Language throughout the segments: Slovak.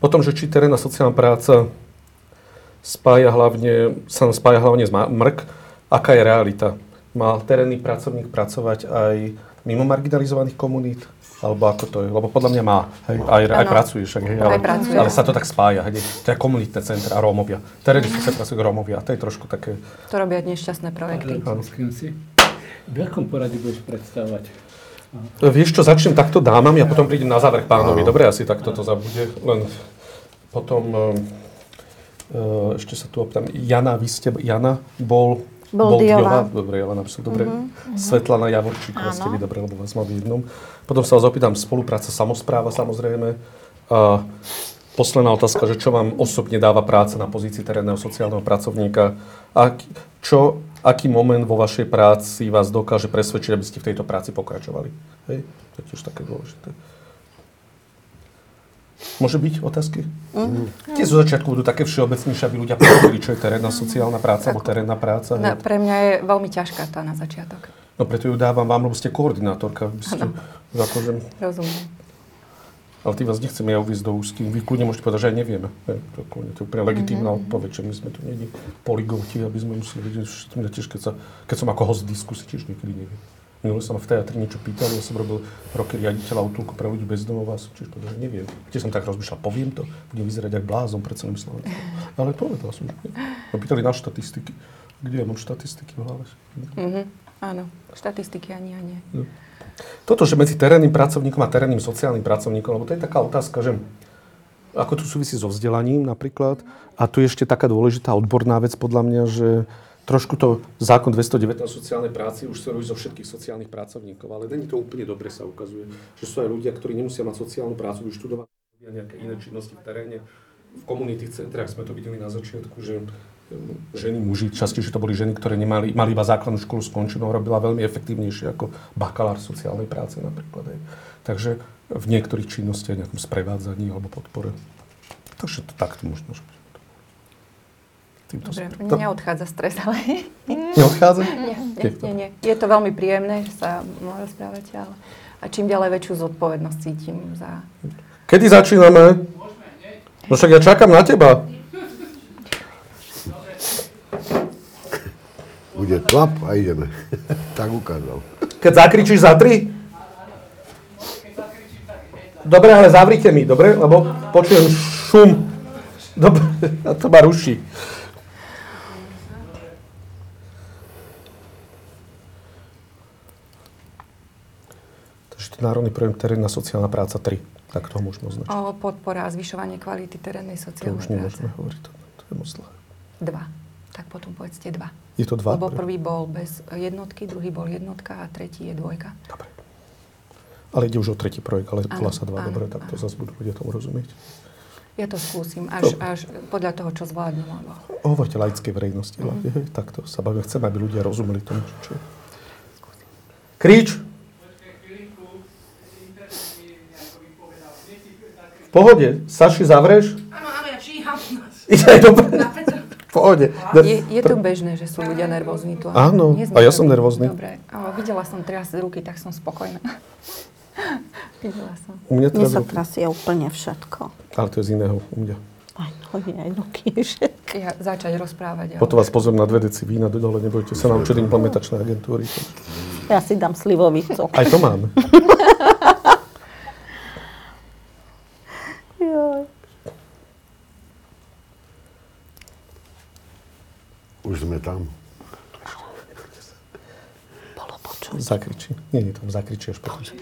Potom, že či terénna sociálna práca sa spája hlavne s MRK, aká je realita? Má terénny pracovník pracovať aj mimo marginalizovaných komunít? Alebo ako to je? Lebo podľa mňa má. Aj pracuje však. Ale sa to tak spája. Hej. To je komunitné centra a Rómovia. Terénne sociálne pracujú Rómovia. To je trošku také... To robia nešťastné projekty. V akom poradí budeš predstavovať? Vieš čo, začnem takto dámami a potom prídem na záver pánovi. Dobre, asi takto to zabude. Len potom ešte sa tu opýtam. Jana Boldiová. Dobre, Jana, som dobre. Uh-huh. Svetlana Javorčíková ste vy, dobre, lebo vás mám v jednom. Potom sa vás opýtam, spolupráca, samospráva samozrejme. A posledná otázka, že čo vám osobne dáva práca na pozícii terénneho sociálneho pracovníka? Aký moment vo vašej práci vás dokáže presvedčiť, aby ste v tejto práci pokračovali? Hej, to je tiež také dôležité. Môže byť otázky? Tie zo začiatku budú také všeobecnejšie, aby ľudia pochopili, čo je terénna sociálna práca alebo terénna práca. No, pre mňa je veľmi ťažká tá na začiatok. No preto ju dávam vám, lebo ste koordinátorka. Rozumiem. Ale ty vás nechcem ja uviesť do úzky. Vy kľudne môžete povedať, že aj nevieme. To je úplne legitímna odpoveď, že my sme tu niekde poligoti, aby sme museli vedieť, že keď som ako host diskusí, tiež niekedy neviem. Minulé sa ma v teatri niečo pýtali, ja som robil roky riaditeľa útulku pre ľudí bezdomová, čiže to neviem. Tiež som tak rozmýšľal, poviem to, budem vyzerať ako blázon pred celým Slovenskom. Ale povedal som, že nie. No pýtali na štatistiky. Kde ja mám štatistiky v hlave? Áno, štatistiky ani nie. No. Toto, že medzi terénnym pracovníkom a terénnym sociálnym pracovníkom, lebo to je taká otázka, že ako tu súvisí so vzdelaním napríklad, a tu je ešte taká dôležitá odborná vec podľa mňa, že trošku to zákon 219 sociálnej práci už sa robí zo všetkých sociálnych pracovníkov, ale není to úplne dobre sa ukazuje, že sú aj ľudia, ktorí nemusia mať sociálnu prácu, vyštudovať nejaké iné činnosti v teréne, v komunitných centrách sme to videli na začiatku, že ženy, muži, častejšie to boli ženy, ktoré mali iba základnú školu skončenú, robila veľmi efektívnejšie ako bakalár sociálnej práce napríklad. Takže v niektorých činnostiach, nejakom sprevádzaní alebo podpore. Takže to takto možno. Dobre, mne neodchádza stres, ale... Neodchádza? Nie. Je to veľmi príjemné, že sa môžem rozprávať, ale... A čím ďalej väčšiu zodpovednosť cítim za... Kedy začíname? Môžeme, nie? No však ja čakám na teba. Bude tlap a ideme. Tak ukázal. Keď zakričíš za tri? Dobre, ale zavrite mi, dobre? Lebo počujem šum. Dobre, a to ma ruší. Národný projekt Terénna sociálna práca 3. Tak to môžeme označiť. Podpora a zvyšovanie kvality terénnej sociálnej práce. To už nemôžeme hovoriť. To je moc zlé. 2. Tak potom povedzte 2. Je to 2? Lebo prvý bol bez jednotky, druhý bol jednotka a tretí je 2. Dobre. Ale ide už o tretí projekt, ale volá sa 2. Dobre, tak to zase budú ľudia tomu rozumieť. Ja to skúsim, až podľa toho, čo zvládnem. Hovorte laickej verejnosti. Takto sa bavím. Chcem, aby ľudia rozumeli tomu, čo je. Krič! V pohode. Saši, zavreš? Áno, ja číham. Ide aj dobre. V pohode. Je to bežné, že sú ľudia nervózni tu. Áno, a ja som nervózny. Dobre, videla som teraz ruky, tak som spokojná. Videla som. Mne sa trasie úplne všetko. Ale to je z iného u mňa. Aj nohy, aj ruky, všetko. Ja začať rozprávať. Potom vás pozriem na 2 deci vína, dole nebojte sa naučiť implementačnej agentúry. Ja si dám slivovicu. Aj to mám. Už sme tam. Bolo počuť. Zakričí. Nie, tam zakričí až potom. Nie,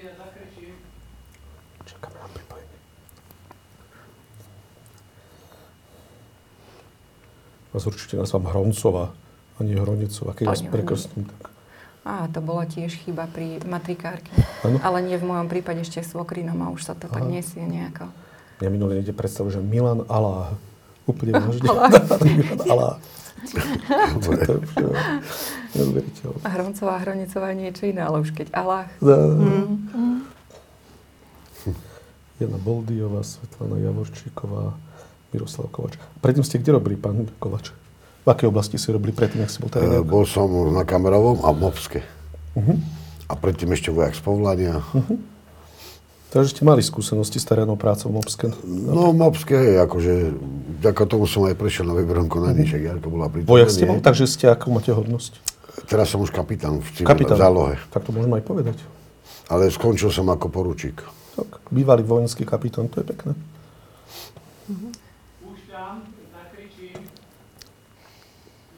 ja zakričím. Čakám na pripojenie. Vás určite nazvám Hroncová, a nie Hronecová. Keď vás prekrstím, tak... Á, to bola tiež chyba pri matrikárke. Ano? Ale nie v mojom prípade ešte svokrinom a už sa to tak nesie nejako. Ja minulé niekde predstavu, že Milan Oláh. Úplne vážne. Alá. A Hroncová, Hronecová niečo iné, ale už keď Aláh. Jana Boldiová, Svetlana Javorčíková, Miroslav Kováč. Predtým ste kde robili, pán Kováč? V akej oblasti ste robili predtým, ak si bol terénny? Bol som na Kamerovom a Mopske. A predtým ešte vojak z povolania. Takže ste mali skúsenosti s terénnou prácou v Mopske? No, v Mopske, akože, vďaka tomu som aj prešiel na výberom konaní, však Jarko bola pri tom. Takže ste, akú máte hodnosť? Teraz som už kapitán v zálohe. Tak to môžem aj povedať. Ale skončil som ako poručík. Tak, bývalý vojenský kapitán, to je pekné. Púšťam, zakričím.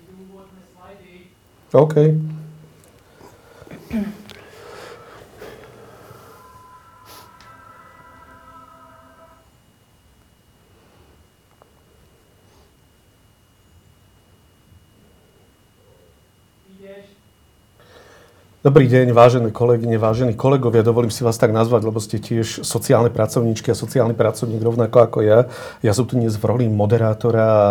Dôvodné slajdy. OK. Dobrý deň, vážené kolegyne, vážení kolegovia. Dovolím si vás tak nazvať, lebo ste tiež sociálne pracovníčky a sociálny pracovník rovnako ako ja. Ja som tu dnes v roli moderátora a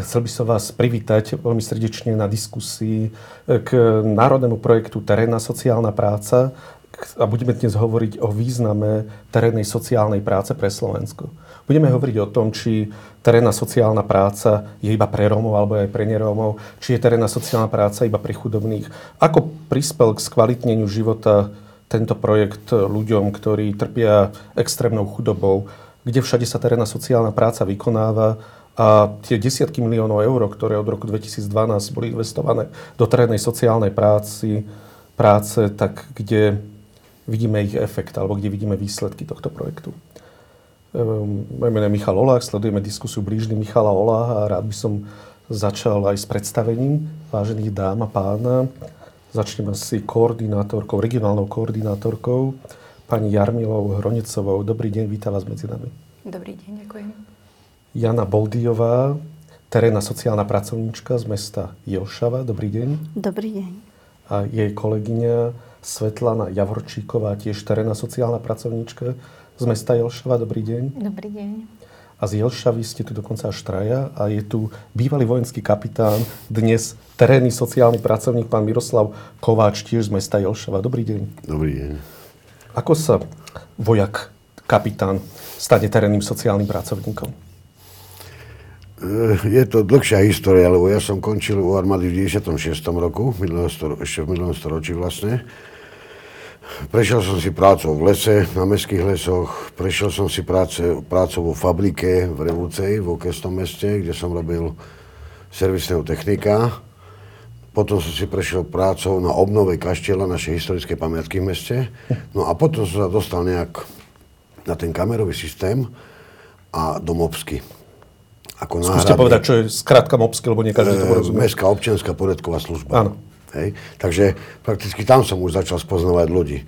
chcel by som vás privítať veľmi srdečne na diskusii k národnému projektu Terénna sociálna práca a budeme dnes hovoriť o význame terénnej sociálnej práce pre Slovensko. Budeme hovoriť o tom, či terénna sociálna práca je iba pre Rómov alebo aj pre nerómov, či je terénna sociálna práca iba pre chudobných. Ako prispel k skvalitneniu života tento projekt ľuďom, ktorí trpia extrémnou chudobou, kde všade sa terénna sociálna práca vykonáva a tie desiatky miliónov eur, ktoré od roku 2012 boli investované do terénnej sociálnej práce, tak kde vidíme ich efekt alebo kde vidíme výsledky tohto projektu. Moje meno je Michal Oláh, sledujeme diskusiu blížny Michala Oláha a rád by som začal aj s predstavením vážených dám a pána. Začneme asi koordinátorkou, regionálnou koordinátorkou, pani Jarmilou Hronecovou. Dobrý deň, vítam vás medzi nami. Dobrý deň, ďakujem. Jana Boldiová, terénna sociálna pracovníčka z mesta Jošava. Dobrý deň. Dobrý deň. A jej kolegyňa Svetlana Javorčíková, tiež terénna sociálna pracovníčka z mesta Jelšava. Dobrý deň. Dobrý deň. A z Jelšavy ste tu dokonca až traja a je tu bývalý vojenský kapitán, dnes terénny sociálny pracovník, pán Miroslav Kováč, tiež z mesta Jelšava. Dobrý deň. Dobrý deň. Ako sa vojak, kapitán, stane terénnym sociálnym pracovníkom? Je to dlhšia história, lebo ja som končil u armády v 96. roku, ešte v minulom storočí vlastne. Prešiel som si prácu v lese, na mestských lesoch, prešiel som si prácu vo fabrike v Revúcej, v okresnom meste, kde som robil servisného technika. Potom som si prešiel prácou na obnove kaštieľa, našej historickej pamiatky v meste. No a potom som sa dostal nejak na ten kamerový systém a do Mopsky. Skúste povedať, čo je skrátka Mopsky, lebo nie každý to porozumie. Mestská občianska poriadková služba. Áno. Hej. Takže prakticky tam som už začal spoznávať ľudí.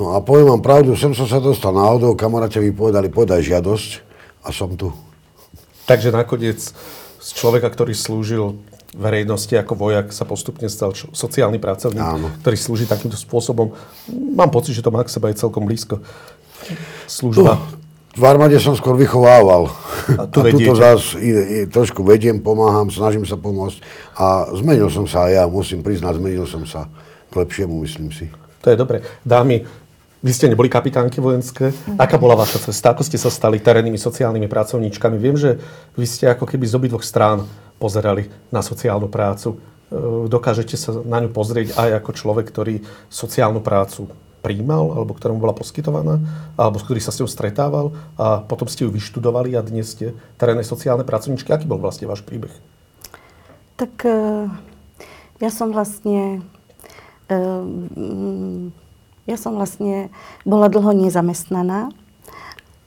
No a poviem vám pravdu, sem som sa dostal náhodou, kamaráťovi povedali, podaj žiadosť a som tu. Takže nakoniec z človeka, ktorý slúžil verejnosti ako vojak, sa postupne stal sociálny pracovník, áno, ktorý slúži takýmto spôsobom. Mám pocit, že to má k sebe aj celkom blízko. Služba. V armáde som skôr vychovával. A tu to zás trošku vediem, pomáham, snažím sa pomôcť. A zmenil som sa, ja musím priznať, zmenil som sa k lepšiemu, myslím si. To je dobre. Dámy, vy ste neboli kapitánky vojenské. Aká bola vaša cesta? Ako ste sa stali terénnymi sociálnymi pracovníčkami? Viem, že vy ste ako keby z obidvoch strán pozerali na sociálnu prácu. Dokážete sa na ňu pozrieť aj ako človek, ktorý sociálnu prácu prijímal, alebo ktorému bola poskytovaná, alebo ktorý sa s ňou stretával a potom ste ju vyštudovali a dnes ste terénne sociálne pracovníčky. Aký bol vlastne váš príbeh? Tak ja som vlastne bola dlho nezamestnaná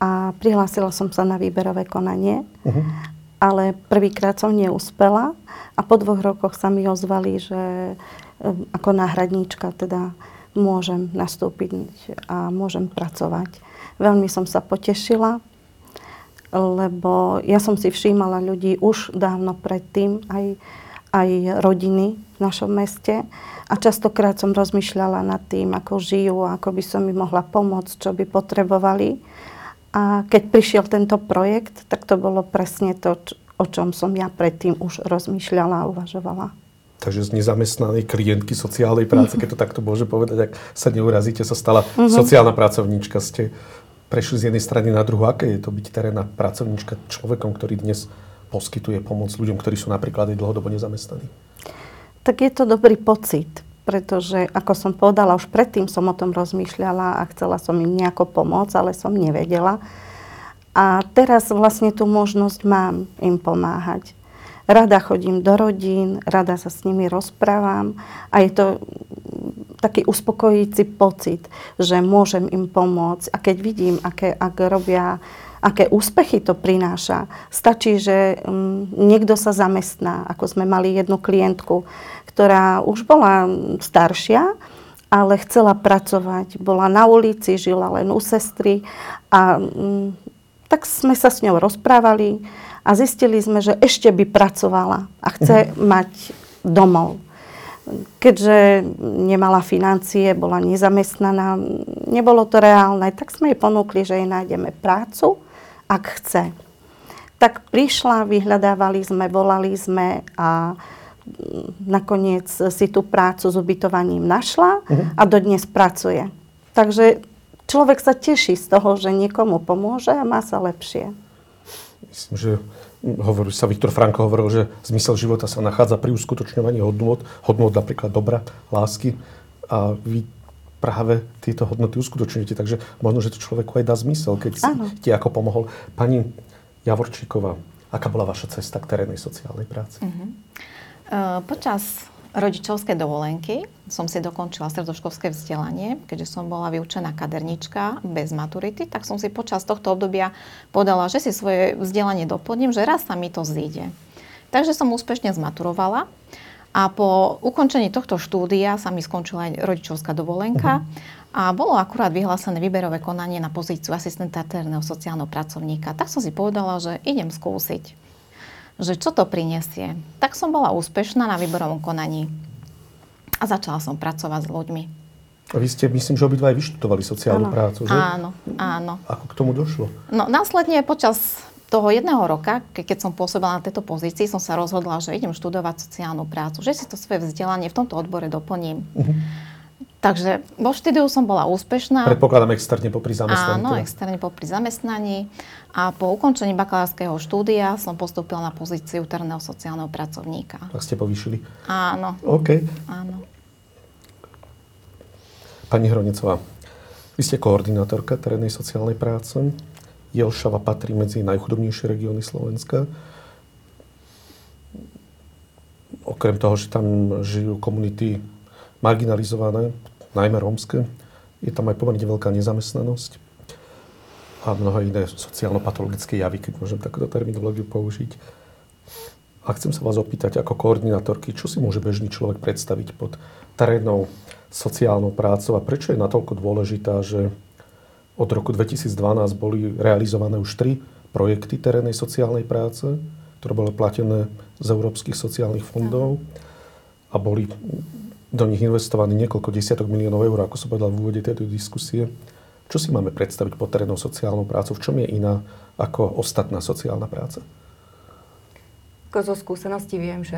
a prihlásila som sa na výberové konanie, ale prvýkrát som neúspela a po 2 rokoch sa mi ozvali, že ako náhradníčka teda môžem nastúpiť a môžem pracovať. Veľmi som sa potešila, lebo ja som si všímala ľudí už dávno predtým, aj rodiny v našom meste. A častokrát som rozmýšľala nad tým, ako žijú, ako by som im mohla pomôcť, čo by potrebovali. A keď prišiel tento projekt, tak to bolo presne to, o čom som ja predtým už rozmýšľala a uvažovala. Takže z nezamestnanej klientky sociálnej práce, keď to takto môže povedať, ak sa neurazíte, sa stala sociálna pracovníčka. Ste prešli z jednej strany na druhú. Aké je to byť terénna pracovníčka človekom, ktorý dnes poskytuje pomoc ľuďom, ktorí sú napríklad aj dlhodobo nezamestnaní? Tak je to dobrý pocit, pretože, ako som povedala, už predtým som o tom rozmýšľala a chcela som im nejako pomôcť, ale som nevedela. A teraz vlastne tú možnosť mám im pomáhať. Rada chodím do rodín, rada sa s nimi rozprávam a je to taký uspokojíci pocit, že môžem im pomôcť. A keď vidím, aké úspechy to prináša, stačí, že niekto sa zamestná, ako sme mali jednu klientku, ktorá už bola staršia, ale chcela pracovať. Bola na ulici, žila len u sestry a tak sme sa s ňou rozprávali a zistili sme, že ešte by pracovala a chce mať domov. Keďže nemala financie, bola nezamestnaná, nebolo to reálne, tak sme jej ponúkli, že jej nájdeme prácu, ak chce. Tak prišla, vyhľadávali sme, volali sme a nakoniec si tú prácu s ubytovaním našla a dodnes pracuje. Takže človek sa teší z toho, že niekomu pomôže a má sa lepšie. Myslím, že Viktor Frankl hovoril, že zmysel života sa nachádza pri uskutočňovaní hodnôt napríklad dobra, lásky a vy práve tieto hodnoty uskutočňujete, takže možno, že to človeku aj dá zmysel, keď ti ako pomohol. Pani Javorčíková, aká bola vaša cesta k terénnej sociálnej práci? Počas rodičovskej dovolenky som si dokončila stredoškolské vzdelanie, keďže som bola vyučená kadernička bez maturity, tak som si počas tohto obdobia podala, že si svoje vzdelanie doplním, že raz sa mi to zíde. Takže som úspešne zmaturovala a po ukončení tohto štúdia sa mi skončila aj rodičovská dovolenka a bolo akurát vyhlásené výberové konanie na pozíciu asistenta terénneho sociálneho pracovníka. Tak som si povedala, že idem skúsiť, že čo to prinesie. Tak som bola úspešná na výberovom konaní a začala som pracovať s ľuďmi. A vy ste, myslím, že obidva aj vyštudovali sociálnu prácu, že? Áno. Ako k tomu došlo? No, následne počas toho jedného roka, keď som pôsobila na tejto pozícii, som sa rozhodla, že idem študovať sociálnu prácu, že si to svoje vzdelanie v tomto odbore doplním. Takže vo štúdiu som bola úspešná. Predpokladám externe popri zamestnaní. Áno, externe popri zamestnaní. A po ukončení bakalárskeho štúdia som postúpila na pozíciu terénneho sociálneho pracovníka. Tak ste povýšili. Áno. OK. Áno. Pani Hronecová, vy ste koordinátorka terénnej sociálnej práce. Jelšava patrí medzi najchudobnejšie regióny Slovenska. Okrem toho, že tam žijú komunity marginalizované, najmä rómske, je tam aj pomerne veľká nezamestnanosť a mnohé iné sociálno-patologické javy, keď môžem takúto terminológiu použiť. A chcem sa vás opýtať ako koordinátorky, čo si môže bežný človek predstaviť pod terénnou sociálnou prácou a prečo je natoľko dôležitá, že od roku 2012 boli realizované už 3 projekty terénnej sociálnej práce, ktoré boli platené z európskych sociálnych fondov a boli do nich investovaný niekoľko desiatok miliónov eur, ako som povedal v úvode tejto diskusie. Čo si máme predstaviť pod terénnou sociálnou prácou? V čom je iná ako ostatná sociálna práca? Zo skúsenosti viem, že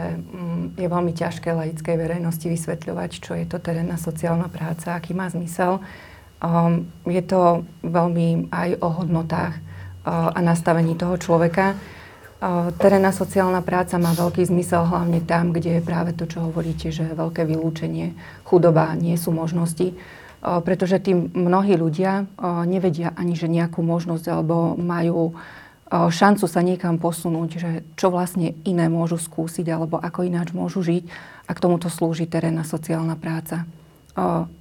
je veľmi ťažké laickej verejnosti vysvetľovať, čo je to terénna sociálna práca, aký má zmysel. Je to veľmi aj o hodnotách a nastavení toho človeka. Terénna sociálna práca má veľký zmysel hlavne tam, kde je práve to, čo hovoríte, že veľké vylúčenie, chudoba, nie sú možnosti, pretože tým mnohí ľudia nevedia ani, že nejakú možnosť alebo majú šancu sa niekam posunúť, že čo vlastne iné môžu skúsiť alebo ako ináč môžu žiť a k tomuto slúži terénna sociálna práca.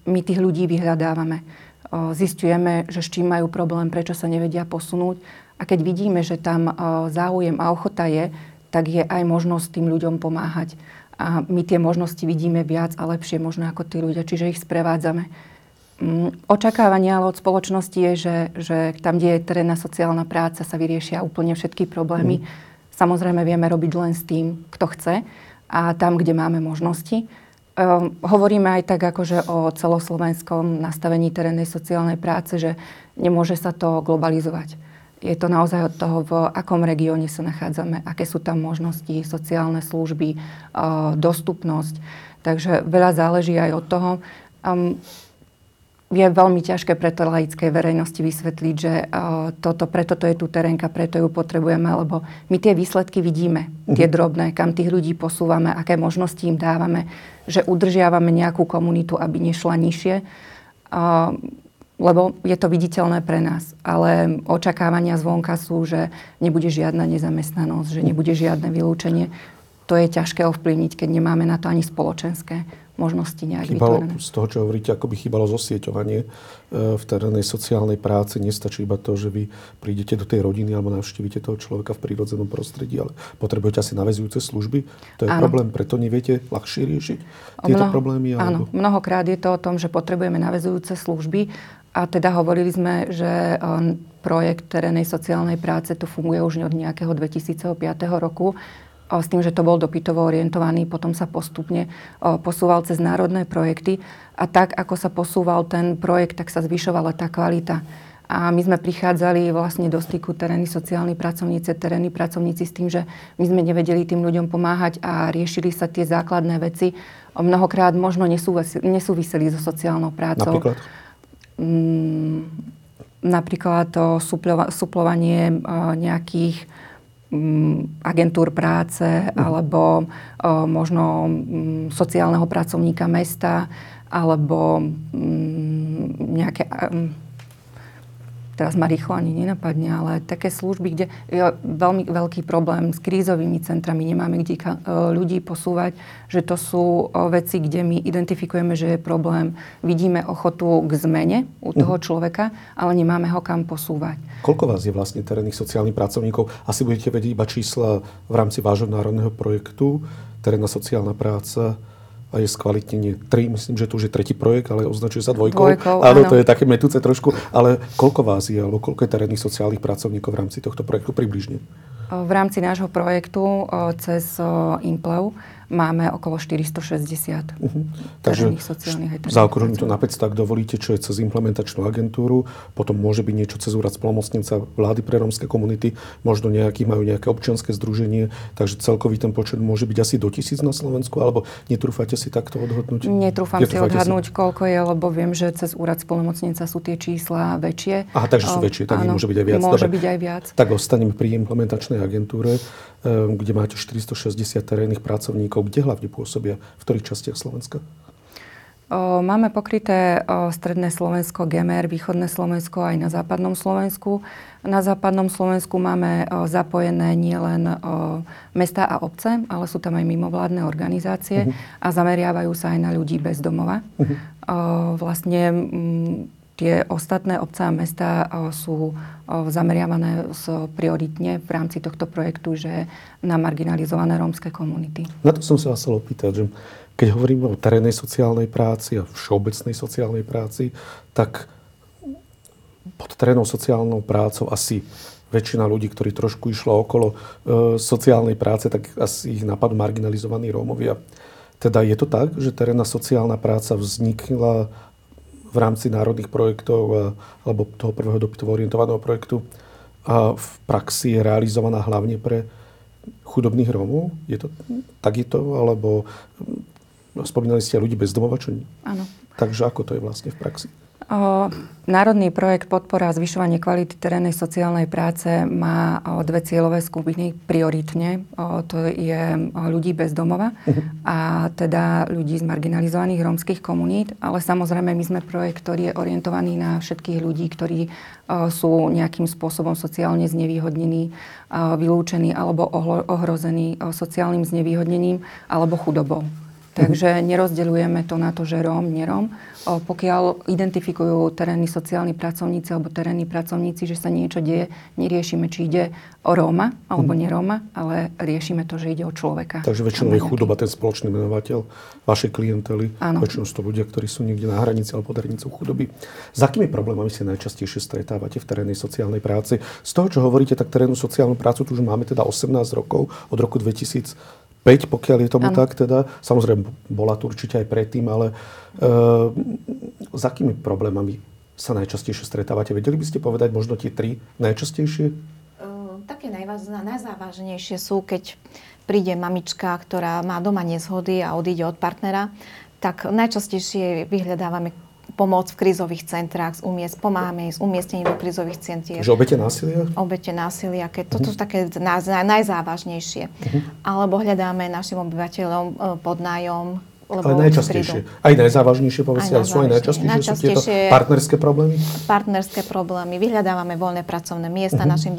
My tých ľudí vyhľadávame, zisťujeme, že s čím majú problém, prečo sa nevedia posunúť. A keď vidíme, že tam záujem a ochota je, tak je aj možnosť tým ľuďom pomáhať. A my tie možnosti vidíme viac a lepšie možno ako tí ľudia, čiže ich sprevádzame. Očakávania od spoločnosti je, že tam, kde je terénna sociálna práca, sa vyriešia úplne všetky problémy. Samozrejme vieme robiť len s tým, kto chce a tam, kde máme možnosti. Hovoríme aj tak akože o celoslovenskom nastavení terénnej sociálnej práce, že nemôže sa to globalizovať. Je to naozaj od toho, v akom regióne sa nachádzame, aké sú tam možnosti, sociálne služby, dostupnosť. Takže veľa záleží aj od toho. je veľmi ťažké preto laickej verejnosti vysvetliť, že preto je tu terénka, preto ju potrebujeme, lebo my tie výsledky vidíme, tie drobné, kam tých ľudí posúvame, aké možnosti im dávame, že udržiavame nejakú komunitu, aby nešla nižšie, lebo je to viditeľné pre nás. Ale očakávania zvonka sú, že nebude žiadna nezamestnanosť, že nebude žiadne vylúčenie. To je ťažké ovplyvniť, keď nemáme na to ani spoločenské možnosti nejak vytvorené. Z toho, čo hovoríte, ako by chýbalo zosieťovanie v terénnej sociálnej práci. Nestačí iba to, že vy prídete do tej rodiny alebo navštívite toho človeka v prírodzenom prostredí, ale potrebujete asi naväzujúce služby. To je problém, preto neviete ľahšie riešiť tieto problémy? Áno, mnohokrát je to o tom, že potrebujeme naväzujúce služby a teda hovorili sme, že projekt terénnej sociálnej práce tu funguje už od nejakého 2005. roku. S tým, že to bol dopytovo orientovaný, potom sa postupne posúval cez národné projekty a tak, ako sa posúval ten projekt, tak sa zvyšovala tá kvalita. A my sme prichádzali vlastne do styku terénni sociálni pracovníci, terénni pracovníci s tým, že my sme nevedeli tým ľuďom pomáhať a riešili sa tie základné veci. Mnohokrát možno nesúviseli so sociálnou prácou. Napríklad? Napríklad to suplovanie nejakých agentúr práce alebo možno sociálneho pracovníka mesta alebo nejaké... Teraz ma rýchlo ani nenapadne, ale také služby, kde je veľmi veľký problém s krízovými centrami, nemáme kde ľudí posúvať, že to sú veci, kde my identifikujeme, že je problém. Vidíme ochotu k zmene u toho človeka, ale nemáme ho kam posúvať. Koľko vás je vlastne terénnych sociálnych pracovníkov? Asi budete vedieť iba čísla v rámci vášho národného projektu Terénna sociálna práca. A je skvalitnenie 3, myslím, že to už je tretí projekt, ale označuje sa dvojkou. Áno, to je také metúce trošku. Ale koľko vás je, alebo koľko je terénnych sociálnych pracovníkov v rámci tohto projektu približne? V rámci nášho projektu cez Implev máme okolo 460 terénnych sociálnych aj terénnych. Zaokrúhlim to na 500, ak dovolíte, čo je cez implementačnú agentúru, potom môže byť niečo cez úrad splnomocnenca vlády pre rómske komunity, možno nejaký majú nejaké občianske združenie, takže celkový ten počet môže byť asi do 1000 na Slovensku, alebo netrúfate si takto odhodnúť? Netrúfam si odhadnúť, koľko je, lebo viem, že cez úrad spolnomocnenca sú tie čísla väčšie. Aha, takže sú väčšie, tak áno, môže byť aj viac. Môže byť aj viac. Tak ostaneme pri implementačnej agentúre, kde máte 460 terénnych pracovníkov. Kde hlavne pôsobia? V ktorých častiach Slovenska? Máme pokryté stredné Slovensko, Gemer, východné Slovensko aj na západnom Slovensku. Na západnom Slovensku máme zapojené nielen mestá a obce, ale sú tam aj mimovládne organizácie a zameriavajú sa aj na ľudí bez domova. Tie ostatné obce a mestá sú zameriavané prioritne v rámci tohto projektu, že na marginalizované rómske komunity. Na to som sa vás chcel opýtať, že keď hovoríme o terénnej sociálnej práci a všeobecnej sociálnej práci, tak pod terénnou sociálnou prácou asi väčšina ľudí, ktorí trošku išlo okolo sociálnej práce, tak asi ich napadnú marginalizovaní Rómovia. Teda je to tak, že terénna sociálna práca vznikla v rámci národných projektov alebo toho prvého dopytovo orientovaného projektu a v praxi je realizovaná hlavne pre chudobných Rómov? Je to takýto? Alebo spomínali ste ľudí bez domova, čo nie? Áno. Takže ako to je vlastne v praxi? Národný projekt Podpora a zvyšovanie kvality terénnej sociálnej práce má dve cieľové skupiny prioritne. To je ľudí bez domova a teda ľudí z marginalizovaných rómskych komunít. Ale samozrejme, my sme projekt, ktorý je orientovaný na všetkých ľudí, ktorí sú nejakým spôsobom sociálne znevýhodnení, vylúčení alebo ohrození sociálnym znevýhodnením alebo chudobou. Takže nerozdeľujeme to na to, že Róm, neróm. Pokiaľ identifikujú terénni sociálni pracovníci alebo terénni pracovníci, že sa niečo deje, neriešime, či ide o Róma alebo neróma, ale riešime to, že ide o človeka. Takže väčšinou je chudoba ten spoločný menovateľ vašej klientely. Áno. Väčšinou sú to ľudia, ktorí sú niekde na hranici alebo pod hranicou chudoby. S akými problémami sa najčastejšie stretávate v terénnej sociálnej práci? Z toho, čo hovoríte, tak terénnu sociálnu prácu tu už máme teda 18 rokov od roku 2000. 5, pokiaľ je tomu tak teda. Samozrejme, bola tu určite aj predtým, ale s akými problémami sa najčastejšie stretávate? Vedeli by ste povedať možno tie 3 najčastejšie? Také najzávažnejšie sú, keď príde mamička, ktorá má doma nezhody a odíde od partnera, tak najčastejšie vyhľadávame pomoc v krízových centrách, pomáhame s umiestnením do krízových centier. Že obete násilia? Obete násilia, keď toto sú také najzávažnejšie. Alebo hľadáme našim obyvateľom podnájom. Ale najčastejšie. Aj najzávažnejšie, povedzte, ale sú aj najčastejšie, sú tieto partnerské problémy? Partnerské problémy. Vyhľadávame voľné pracovné miesta našim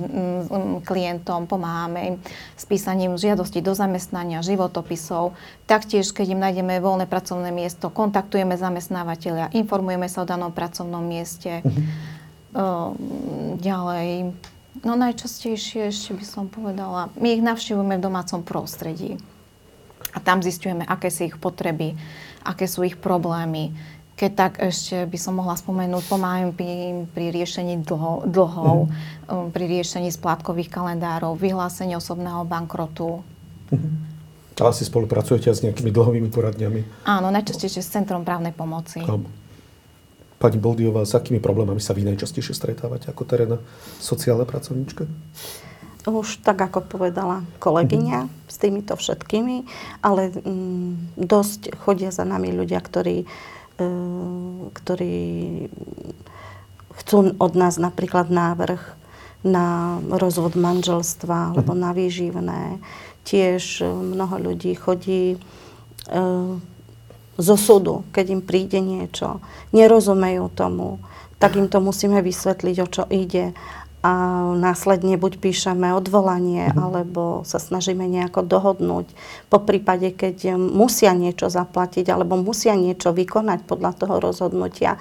klientom, pomáhame im s písaním žiadosti do zamestnania, životopisov. Taktiež, keď im nájdeme voľné pracovné miesto, kontaktujeme zamestnávateľa, informujeme sa o danom pracovnom mieste. Ďalej, no najčastejšie ešte by som povedala, my ich navštívujeme v domácom prostredí. A tam zisťujeme, aké sú ich potreby, aké sú ich problémy. Keď tak ešte by som mohla spomenúť, pomáham im pri riešení dlhov, pri riešení splátkových kalendárov, vyhlásení osobného bankrotu. A asi spolupracujete s nejakými dlhovými poradňami? Áno, najčastejšie s Centrom právnej pomoci. Pani Boldiová, s akými problémami sa vy najčastejšie stretávate ako terénna sociálna pracovníčka? Už tak, ako povedala kolegyňa, s týmito všetkými, ale dosť chodia za nami ľudia, ktorí chcú od nás napríklad návrh na rozvod manželstva alebo na výživné. Tiež mnoho ľudí chodí zo súdu, keď im príde niečo, nerozumejú tomu, tak im to musíme vysvetliť, o čo ide. A následne buď píšeme odvolanie, alebo sa snažíme nejako dohodnúť. Po prípade, keď musia niečo zaplatiť, alebo musia niečo vykonať podľa toho rozhodnutia,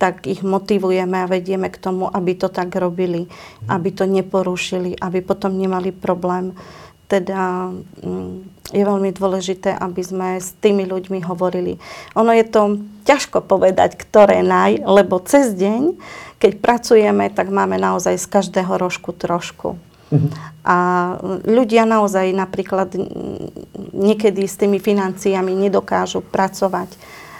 tak ich motivujeme a vedieme k tomu, aby to tak robili, aby to neporušili, aby potom nemali problém. Teda je veľmi dôležité, aby sme s tými ľuďmi hovorili. Ono je to ťažko povedať, ktoré naj, lebo cez deň, keď pracujeme, tak máme naozaj z každého rožku trošku. A ľudia naozaj napríklad niekedy s tými financiami nedokážu pracovať.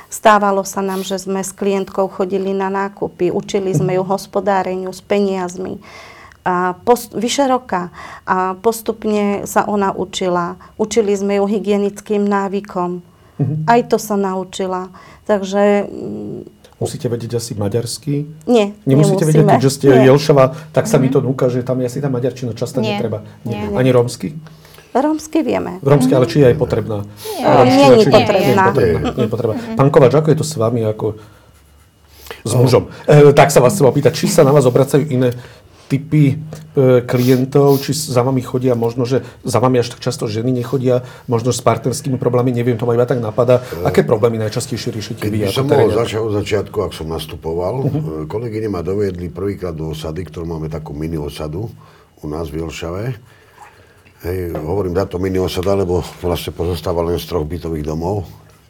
Stávalo sa nám, že sme s klientkou chodili na nákupy, učili sme ju hospodáreniu s peniazmi. Vyše roka a postupne sa ona učila. Učili sme ju hygienickým návykom. Aj to sa naučila. Takže... Musíte vedieť asi maďarsky? Nie, nemusíte vedieť, keďže ste Jelšava, tak sa mi to núka, že tam je asi tá maďarčina často netreba. Nie. Ani rómsky? Rómsky vieme. Rómsky, ale či je aj potrebná? Nie, nie je potrebná. Pán Kováč, ako je to s vami, ako s mužom? Tak sa vás chcem opýtať, či sa na vás obracajú iné typy klientov, či za vami chodia, možno, že za vami až tak často ženy nechodia, možno s partnerskými problémami, neviem, to ma iba tak napadá. Aké problémy najčastejšie riešite vy? Keď by som mohol začať od začiatku, ak som nastupoval, kolegyne ma doviedli prvýkrát do osady, ktorú máme takú mini osadu u nás v Jelšave. Hovorím táto mini osada, lebo vlastne pozostáva len z 3 bytových domov,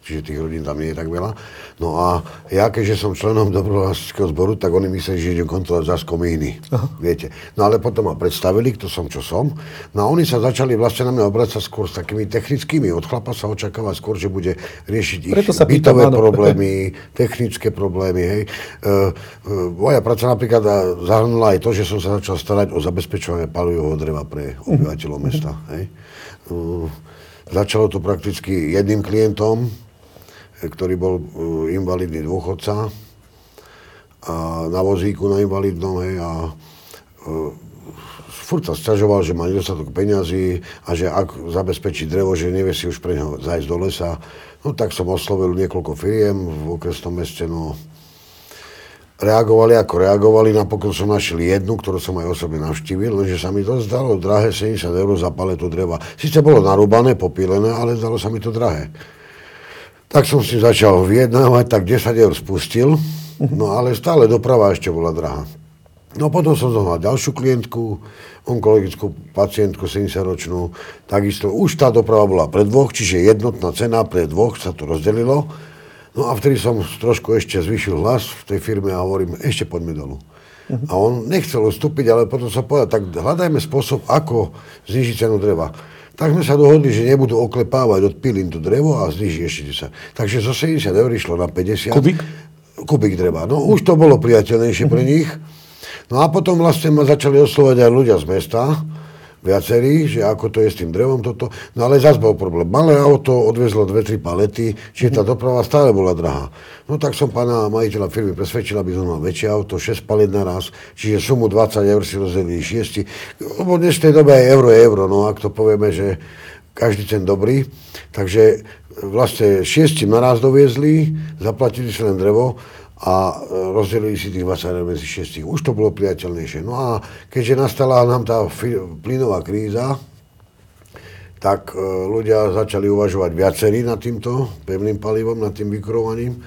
čiže tých rodín tam nie je tak veľa. No a ja, keďže som členom dobrovoľníckeho zboru, tak oni mysleli, že idem kontrolovať zás komíny, viete. No ale potom ma predstavili, kto som, čo som. No a oni sa začali vlastne na mňa obracať skôr s takými technickými. Od chlapa sa očakáva skôr, že bude riešiť ich bytové problémy, technické problémy, hej. Moja práca napríklad zahrnula aj to, že som sa začal starať o zabezpečovanie palivového dreva pre obyvateľov mesta, hej. Začalo to prakticky jedným klientom, ktorý bol invalidný dôchodca a na vozíku na invalidnom, hej, a furt sa sťažoval, že má nedostatok peňazí a že ak zabezpečí drevo, že nevie si už pre neho zájsť do lesa. No tak som oslovil niekoľko firiem v okresnom meste, no reagovali ako reagovali, napokon som našiel jednu, ktorú som aj osobne navštívil, lenže sa mi to zdalo drahé 70 eur za paletu dreva. Sice bolo narúbané, popílené, ale zdalo sa mi to drahé. Tak som si začal vyjednávať, tak 10 eur spustil, no ale stále doprava ešte bola drahá. No potom som zohnal ďalšiu klientku, onkologickú pacientku 70-ročnú, takisto už tá doprava bola pre dvoch, čiže jednotná cena pre dvoch sa to rozdelilo. No a vtedy som trošku ešte zvýšil hlas v tej firme a hovorím, ešte poďme dolu. A on nechcel ustúpiť, ale potom som povedal, tak hľadajme spôsob, ako znižiť cenu dreva. Tak sme sa dohodli, že nebudú oklepávať, odpílim to drevo a zniží ešte 10. Takže zo 70 eur išlo na 50. Kubík dreva. No už to bolo priateľnejšie pre nich. No a potom vlastne ma začali oslovať aj ľudia z mesta, viacerých, že ako to je s tým drevom toto, no ale zase bol problém. Malé auto odvezlo 2-3 palety, čiže tá doprava stále bola drahá. No tak som pána majiteľa firmy presvedčil, aby som mal väčšie auto, 6 palet naraz, čiže sumu 20 eur si rozdelili 6. Lebo dnes v tej dobe aj euro je euro, no ak to povieme, že každý ten dobrý, takže vlastne 6 naraz doviezli, zaplatili si len drevo, a rozdelili si tých 20 medzi 6. Už to bolo priateľnejšie. No a keďže nastala nám tá plynová kríza, tak ľudia začali uvažovať viacerí nad týmto pevným palivom, nad tým vykurovaním.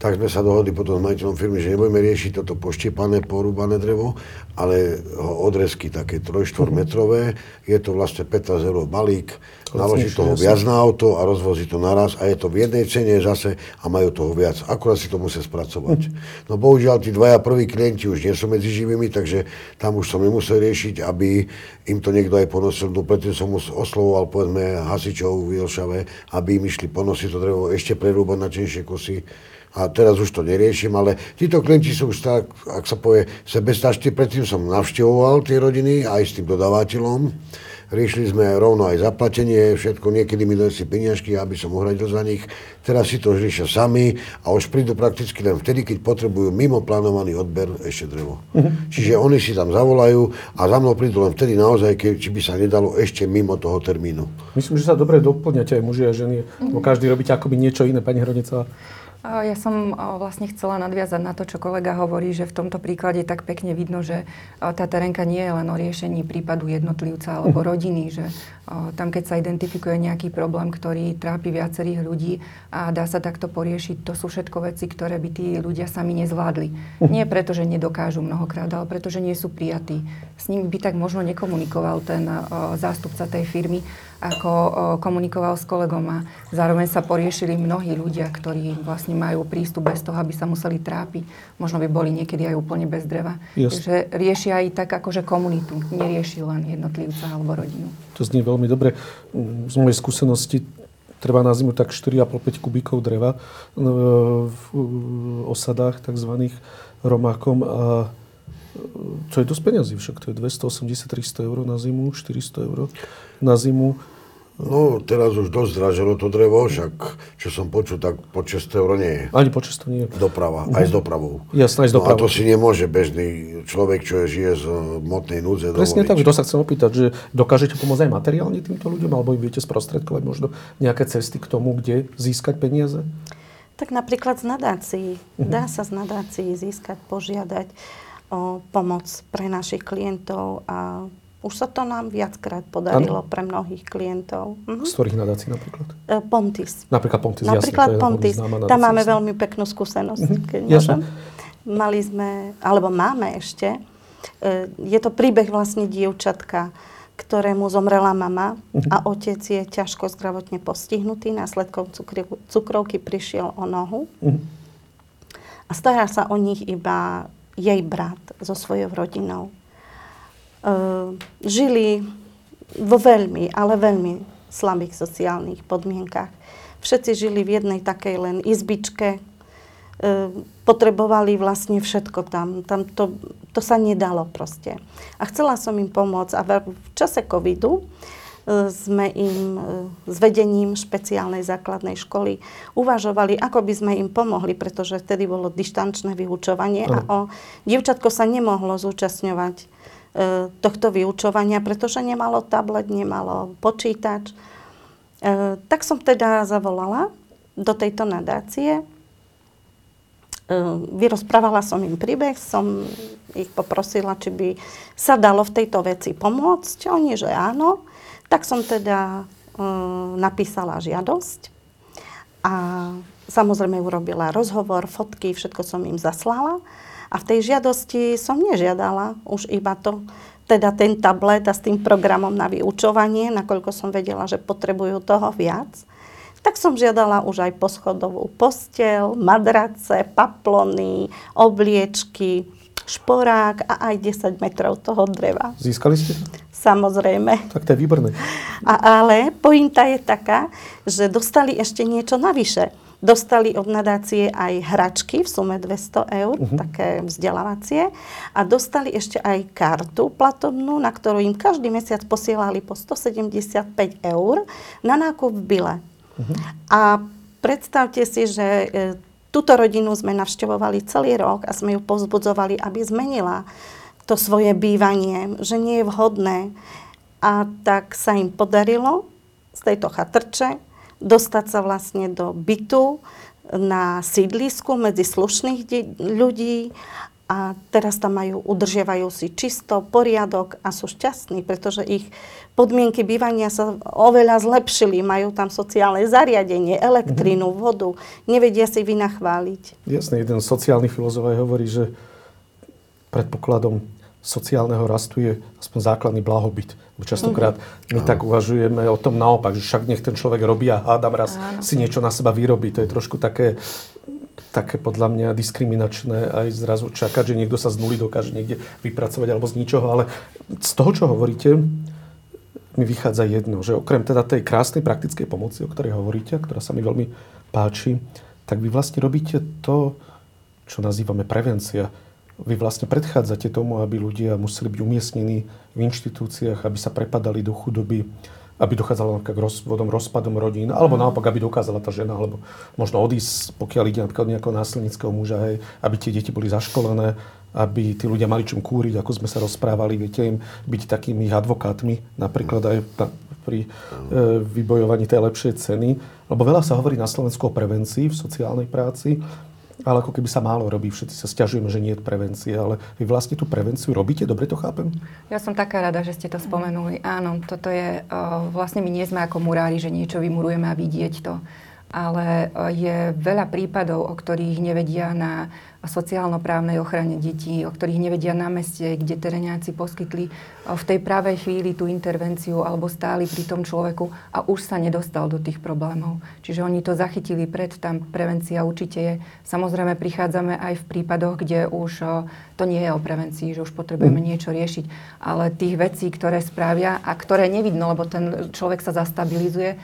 Tak sme sa dohodli potom s majiteľom firmy, že nebudeme riešiť toto poštiepané, porúbané drevo, ale odrezky také 3-4 metrové. Je to vlastne 15 eur balík, naloží toho viac na auto a rozvozí to naraz a je to v jednej cene zase a majú toho viac. Akurát si to musia spracovať. No bohužiaľ, tí dvaja prví klienti už nie sú medzi živými, takže tam už som nemusel riešiť, aby im to niekto aj ponosil. No predtým som oslovoval, povedzme, hasičov v Jelšave, aby im išli ponosiť to drevo, ešte prerúbať na tenšie kusy. A teraz už to neriešim, ale títo klienti sú už tak, ak sa povie, sebestační. Predtým som navštevoval tie rodiny aj s tým dodávateľom. Riešili sme rovno aj zaplatenie, všetko, niekedy mi dali si peniažky, aby som uhradil za nich. Teraz si to riešia sami a už prídu prakticky len vtedy, keď potrebujú mimo plánovaný odber ešte drevo. Čiže oni si tam zavolajú a za mnou prídu len vtedy naozaj, či by sa nedalo ešte mimo toho termínu. Myslím, že sa dobre doplňate aj muži a ženy, bo každý robíte akoby niečo iné, pani Hronecová. Ja som vlastne chcela nadviazať na to, čo kolega hovorí, že v tomto príklade tak pekne vidno, že tá terénka nie je len o riešení prípadu jednotlivca alebo rodiny, že tam, keď sa identifikuje nejaký problém, ktorý trápi viacerých ľudí a dá sa takto poriešiť, to sú všetko veci, ktoré by tí ľudia sami nezvládli. Nie preto, že nedokážu mnohokrát, ale preto, že nie sú prijatí. S nimi by tak možno nekomunikoval ten zástupca tej firmy, ako komunikoval s kolegom a zároveň sa poriešili mnohí ľudia, ktorí vlastne majú prístup bez toho, aby sa museli trápiť. Možno by boli niekedy aj úplne bez dreva. Yes. Takže riešia aj tak akože komunitu, nerieši len jednotlivca alebo rodinu. To znie veľmi dobre. Z mojej skúsenosti treba na zimu tak 4,5-5 kubíkov dreva v osadách takzvaných Romákom a čo je dosť peniazí však, to je 280-300 eur na zimu, 400 eur na zimu. No teraz už dosť zdražilo to drevo, však čo som počul, tak po 6 eur nie je. Ani po 6 nie je. Doprava, aj s dopravou. Jasné, aj s dopravou. No, a to si nemôže bežný človek, čo žije z hmotnej núdze dovoliť. Presne tak, to sa chcem opýtať, že dokážete pomôcť aj materiálne týmto ľuďom, alebo im viete sprostredkovať možno nejaké cesty k tomu, kde získať peniaze? Tak napríklad z nadácií. Dá sa z nadácií získať, požiadať o pomoc pre našich klientov a už sa to nám viackrát podarilo pre mnohých klientov. Z ktorých nadácií napríklad? Pontis. Napríklad Pontis, napríklad jasne. Pontis. Tam máme veľmi peknú skúsenosť. Jasne. Mali sme, alebo máme ešte, je to príbeh vlastne dievčatka, ktorému zomrela mama a otec je ťažko zdravotne postihnutý, následkom cukrovky prišiel o nohu a stará sa o nich iba jej brat so svojou rodinou. Žili vo veľmi, ale veľmi slabých sociálnych podmienkach. Všetci žili v jednej takej len izbičke. Potrebovali vlastne všetko tam. To sa nedalo proste. A chcela som im pomôcť. A v čase covidu sme im s vedením špeciálnej základnej školy uvažovali, ako by sme im pomohli, pretože vtedy bolo dištančné vyučovanie a dievčatko sa nemohlo zúčastňovať tohto vyučovania, pretože nemalo tablet, nemalo počítač. Tak som teda zavolala do tejto nadácie. Vyrozprávala som im príbeh, som ich poprosila, či by sa dalo v tejto veci pomôcť. Oni, že áno. Tak som teda napísala žiadosť a samozrejme urobila rozhovor, fotky, všetko som im zaslala a v tej žiadosti som nežiadala už iba to, teda ten tablet a s tým programom na vyučovanie, nakoľko som vedela, že potrebujú toho viac, tak som žiadala už aj poschodovú posteľ, madrace, paplony, obliečky, šporák a aj 10 metrov toho dreva. Získali ste? Samozrejme. Tak to je výborné. Ale pointa je taká, že dostali ešte niečo navyše. Dostali od nadácie aj hračky v sume 200 eur, také vzdelávacie. A dostali ešte aj kartu platobnú, na ktorú im každý mesiac posielali po 175 eur na nákup v Bile. A predstavte si, že túto rodinu sme navštevovali celý rok a sme ju povzbudzovali, aby zmenila to svoje bývanie, že nie je vhodné. A tak sa im podarilo z tejto chatrče dostať sa vlastne do bytu na sídlisku medzi slušných ľudí a teraz tam majú, udržiavajú si čisto, poriadok a sú šťastní, pretože ich podmienky bývania sa oveľa zlepšili, majú tam sociálne zariadenie, elektrinu, vodu, nevedia si vynachváliť. Jasne, jeden sociálny filozof aj hovorí, že predpokladom sociálneho rastu je aspoň základný blahobyt. Častokrát my tak uvažujeme o tom naopak, že však nech ten človek robí a hádam raz si niečo na seba vyrobí. To je trošku také podľa mňa diskriminačné aj zrazu čakať, že niekto sa z nuly dokáže niekde vypracovať alebo z ničoho. Ale z toho, čo hovoríte, mi vychádza jedno, že okrem teda tej krásnej praktickej pomoci, o ktorej hovoríte, ktorá sa mi veľmi páči, tak vy vlastne robíte to, čo nazývame prevencia. Vy vlastne predchádzate tomu, aby ľudia museli byť umiestnení v inštitúciách, aby sa prepadali do chudoby, aby dochádzalo k rozvodom, rozpadom rodín, alebo naopak, aby dokázala tá žena, alebo možno odísť, pokiaľ ide napríklad od nejakého násilnického muža, hej, aby tie deti boli zaškolené, aby tí ľudia mali čom kúriť, ako sme sa rozprávali, viete, im byť takými advokátmi, napríklad aj pri vybojovaní tej lepšej ceny. Lebo veľa sa hovorí na Slovensku o prevencii v sociálnej práci, ale ako keby sa málo robí, všetci sa sťažujeme, že nie je prevencie, ale vy vlastne tú prevenciu robíte, dobre to chápem? Ja som taká rada, že ste to spomenuli. Áno, toto je, vlastne my nie sme ako murári, že niečo vymurujeme a vidieť to. Ale je veľa prípadov, o ktorých nevedia na sociálno-právnej ochrane detí, o ktorých nevedia na meste, kde teréňáci poskytli v tej pravej chvíli tú intervenciu alebo stáli pri tom človeku a už sa nedostal do tých problémov. Čiže oni to zachytili pred, tam prevencia určite je. Samozrejme prichádzame aj v prípadoch, kde už to nie je o prevencii, že už potrebujeme niečo riešiť. Ale tých vecí, ktoré spravia a ktoré nevidno, lebo ten človek sa zastabilizuje,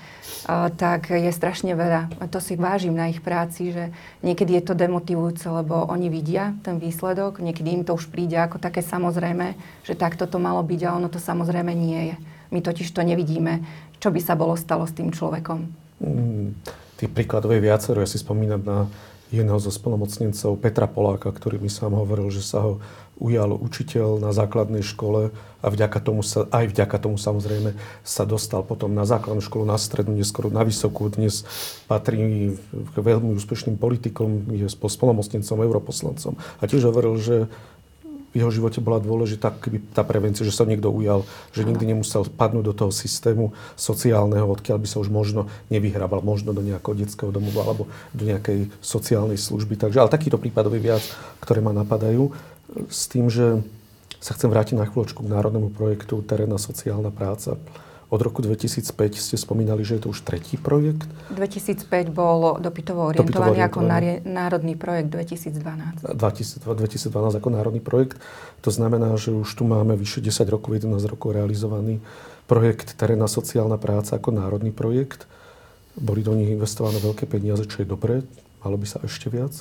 tak je strašne veľa. A to si vážim na ich práci, že niekedy je to demotivujúce, lebo oni vidia ten výsledok, niekedy im to už príde ako také samozrejme, že takto to malo byť a ono to samozrejme nie je. My totiž to nevidíme, čo by sa bolo stalo s tým človekom. Tých príkladov je viacero. Ja si spomínam na jedného zo splnomocnencov Petra Poláka, ktorý mi sám hovoril, že sa ho ujal učiteľ na základnej škole a vďaka tomu samozrejme sa dostal potom na základnú školu, na strednú, neskôr na vysokú. Dnes patrí k veľmi úspešným politikom, je splnomocnencom, europoslancom. A tiež hovoril, že v jeho živote bola dôležitá tá prevencia, že sa niekto ujal, že nikdy nemusel padnúť do toho systému sociálneho, odkiaľ by sa už možno nevyhrabal, možno do nejakého detského domovu alebo do nejakej sociálnej služby. Takže, ale takýchto prípadov je viac, ktoré ma napadajú. S tým, že sa chcem vrátiť na chvíľočku k národnému projektu Terénna sociálna práca. Od roku 2005 ste spomínali, že je to už tretí projekt. 2005 bol dopytovo orientovaný ako národný projekt 2012. 2012 ako národný projekt. To znamená, že už tu máme vyše 10 rokov, 11 rokov realizovaný projekt Terénna sociálna práca ako národný projekt. Boli do nich investované veľké peniaze, čo je dobré. Malo by sa ešte viac.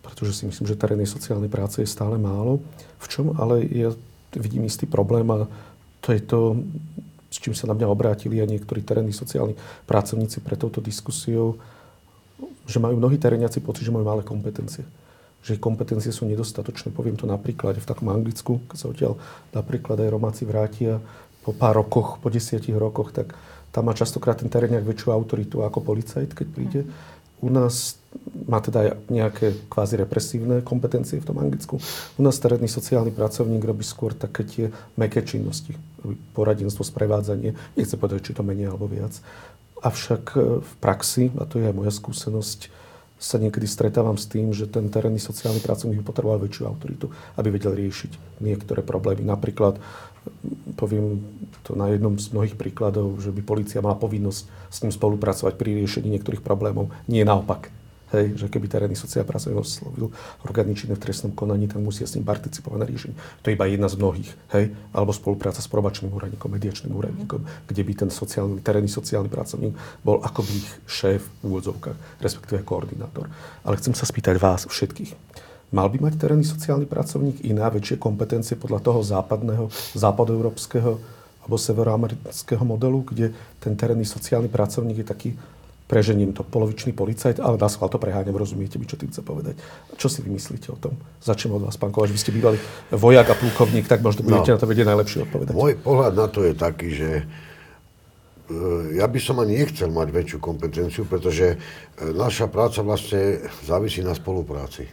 Pretože si myslím, že terénnej sociálnej práce je stále málo. V čom ale ja vidím istý problém a to je to, s čím sa na mňa obrátili aj niektorí terénni sociálni pracovníci pre touto diskusiou, že majú mnohí teréniaci pocit, že majú malé kompetencie. Že kompetencie sú nedostatočné. Poviem to napríklad v takom Anglicku, keď sa odtiaľ napríklad aj Romáci vrátia po pár rokoch, po 10 rokoch, tak tam má častokrát ten teréniak väčšiu autoritu ako policajt, keď príde. U nás má teda aj nejaké kvázi represívne kompetencie v tom Anglicku. U nás terénny sociálny pracovník robí skôr také tie mäkké činnosti. Poradenstvo, sprevádzanie. Nechcem povedať, či to menej alebo viac. Avšak v praxi, a to je aj moja skúsenosť, sa niekedy stretávam s tým, že ten terénny sociálny pracovník potreboval väčšiu autoritu, aby vedel riešiť niektoré problémy. Napríklad, poviem to na jednom z mnohých príkladov, že by polícia mala povinnosť s ním spolupracovať pri riešení niektorých problémov. Nie naopak. Hej, že keby terénny sociálny pracovník oslovil orgány činné v trestnom konaní, tak musia s ním participovať na riešení. To je iba jedna z mnohých, hej, alebo spolupráca s probačným úradníkom, mediačným úradníkom, kde by ten terénny sociálny pracovník bol akoby ich šéf v úvodzovkách, respektíve koordinátor. Ale chcem sa spýtať vás všetkých. Mal by mať terénny sociálny pracovník iná väčšie kompetencie podľa toho západoeurópskeho alebo severoamerického modelu, kde ten terénny sociálny pracovník je taký, prežením to, polovičný policajt, ale na schvál to preháňam, rozumiete mi, čo tým chcem povedať. Čo si vy myslíte o tom? Začnem od vás, pán Kováč, vy ste bývali vojak a plukovník, tak možno budete na to vedieť najlepšie odpovedať. Môj pohľad na to je taký, že ja by som ani nechcel mať väčšiu kompetenciu, pretože naša práca vlastne závisí na spolupráci.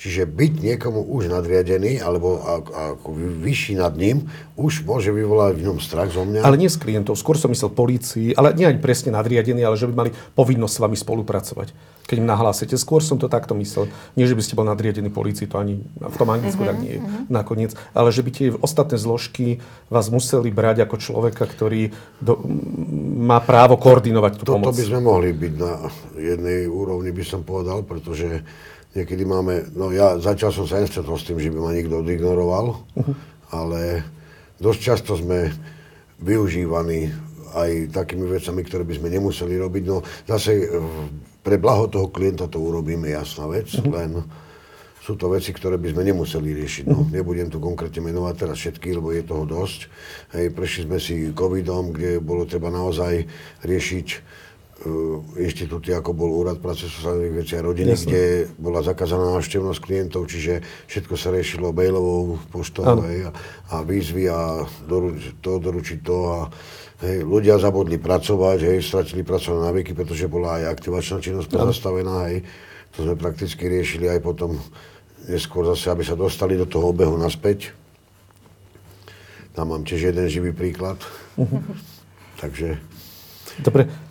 Čiže byť niekomu už nadriadený, alebo ako vyšší nad ním, už môže vyvolať v ňom strach zo mňa. Ale nie s klientov, skôr som myslel polícii, ale nie ani presne nadriadený, ale že by mali povinnosť s vami spolupracovať. Keď im nahlásite, skôr som to takto myslel. Nie, že by ste bol nadriadený polícii, to ani v tom Anglicku tak nie je nakoniec, ale že by tie ostatné zložky vás museli brať ako človeka, ktorý má právo koordinovať tú pomoc. To by sme mohli byť na jednej úrovni, by som povedal, pretože niekedy máme, no ja začal som sa nestretol s tým, že by ma nikto odignoroval, ale dosť často sme využívaní aj takými vecami, ktoré by sme nemuseli robiť. No zase pre blaho toho klienta to urobíme, jasná vec, len sú to veci, ktoré by sme nemuseli riešiť. No, nebudem tu konkrétne menovať teraz všetky, lebo je toho dosť. Hej, prešli sme si covidom, kde bolo treba naozaj riešiť inštitúty, ako bol Úrad práce sociálnych vecí a rodiny, kde bola zakázaná návštevnosť klientov, čiže všetko sa riešilo mailovou poštou a výzvy a doručiť to. A, hej, ľudia zabudli pracovať, hej, stratili pracovné návyky, pretože bola aj aktivačná činnosť pozastavená. Hej. To sme prakticky riešili aj potom neskôr zase, aby sa dostali do toho obehu naspäť. Tam mám tiež jeden živý príklad. Takže... Dobre.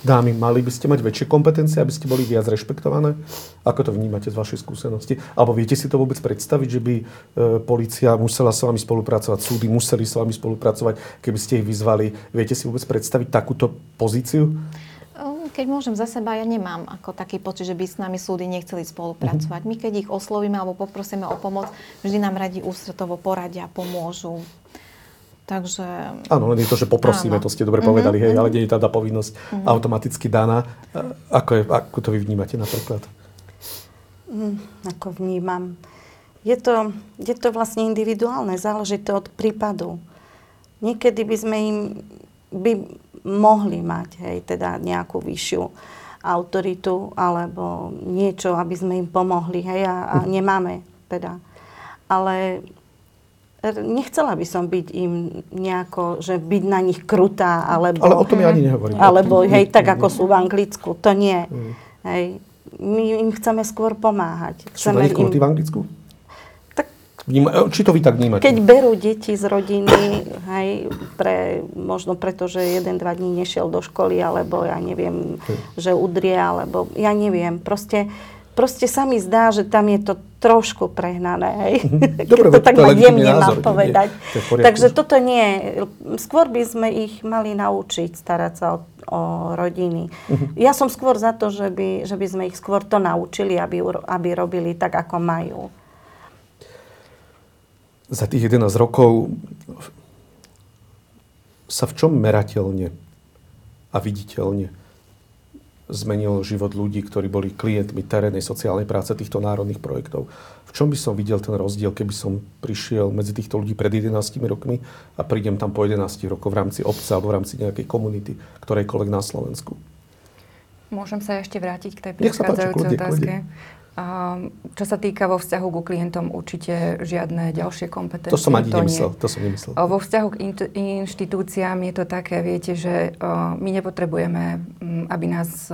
Dámy, mali by ste mať väčšie kompetencie, aby ste boli viac rešpektované? Ako to vnímate z vašej skúsenosti? Alebo viete si to vôbec predstaviť, že by polícia musela s vami spolupracovať, súdy museli s vami spolupracovať, keby ste ich vyzvali? Viete si vôbec predstaviť takúto pozíciu? Keď môžem za seba, ja nemám ako taký pocit, že by s nami súdy nechceli spolupracovať. My, keď ich oslovíme alebo poprosíme o pomoc, vždy nám radi ústretovo poradia, pomôžu. Takže... Áno, len je to, že poprosíme, áno. To ste dobre povedali, hej, ale nie je tá povinnosť automaticky daná. Ako to vy vnímate napríklad? Ako vnímam? Je to vlastne individuálne, záleží to od prípadu. Niekedy by sme im mohli mať, hej, teda nejakú vyššiu autoritu alebo niečo, aby sme im pomohli, hej, a nemáme teda. Ale... Nechcela by som byť im nejako, že byť na nich krutá, alebo... Ale o tom ja ani nehovorím. Alebo, hej, tak ako sú v Anglicku. To nie. Hej. My im chceme skôr pomáhať. Sú na nich krutí v Anglicku? Tak, či to vy tak vnímate? Keď berú deti z rodiny, hej, možno preto, že 1-2 dní nešiel do školy, alebo ja neviem, že udrie, alebo ja neviem. Proste sa mi zdá, že tam je to trošku prehnané, hej. Dobre, keď to tak ma jemne mám povedať. Takže toto nie. Skôr by sme ich mali naučiť starať sa o rodiny. Ja som skôr za to, že by sme ich skôr to naučili, aby robili tak, ako majú. Za tých 11 rokov sa v čom merateľne a viditeľne zmenil život ľudí, ktorí boli klientmi terénnej sociálnej práce týchto národných projektov? V čom by som videl ten rozdiel, keby som prišiel medzi týchto ľudí pred 11 rokmi a prídem tam po 11 rokoch v rámci obce alebo v rámci nejakej komunity, ktorejkoľvek na Slovensku? Môžem sa ešte vrátiť k tej predchádzajúcej otázke. Čo sa týka vo vzťahu ku klientom, určite žiadne ďalšie kompetencie. To som nemyslel. Vo vzťahu k inštitúciám je to také, viete, že my nepotrebujeme, aby nás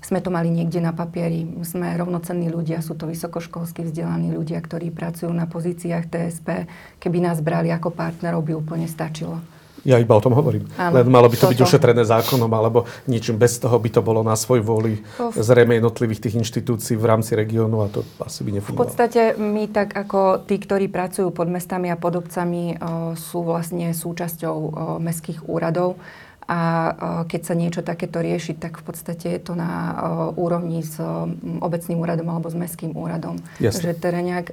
sme to mali niekde na papieri. Sme rovnocenní ľudia, sú to vysokoškolsky vzdelaní ľudia, ktorí pracujú na pozíciách TSP. Keby nás brali ako partnerov, by úplne stačilo. Ja iba o tom hovorím. Áno, len malo by to byť ušetrené zákonom alebo ničím. Bez toho by to bolo na svoj vôli zrejme jednotlivých tých inštitúcií v rámci regiónu a to asi by nefungovalo. V podstate my tak ako tí, ktorí pracujú pod mestami a pod obcami, sú vlastne súčasťou mestských úradov a keď sa niečo takéto rieši, tak v podstate je to na úrovni s obecným úradom alebo s mestským úradom. Jasne. Že teda nejak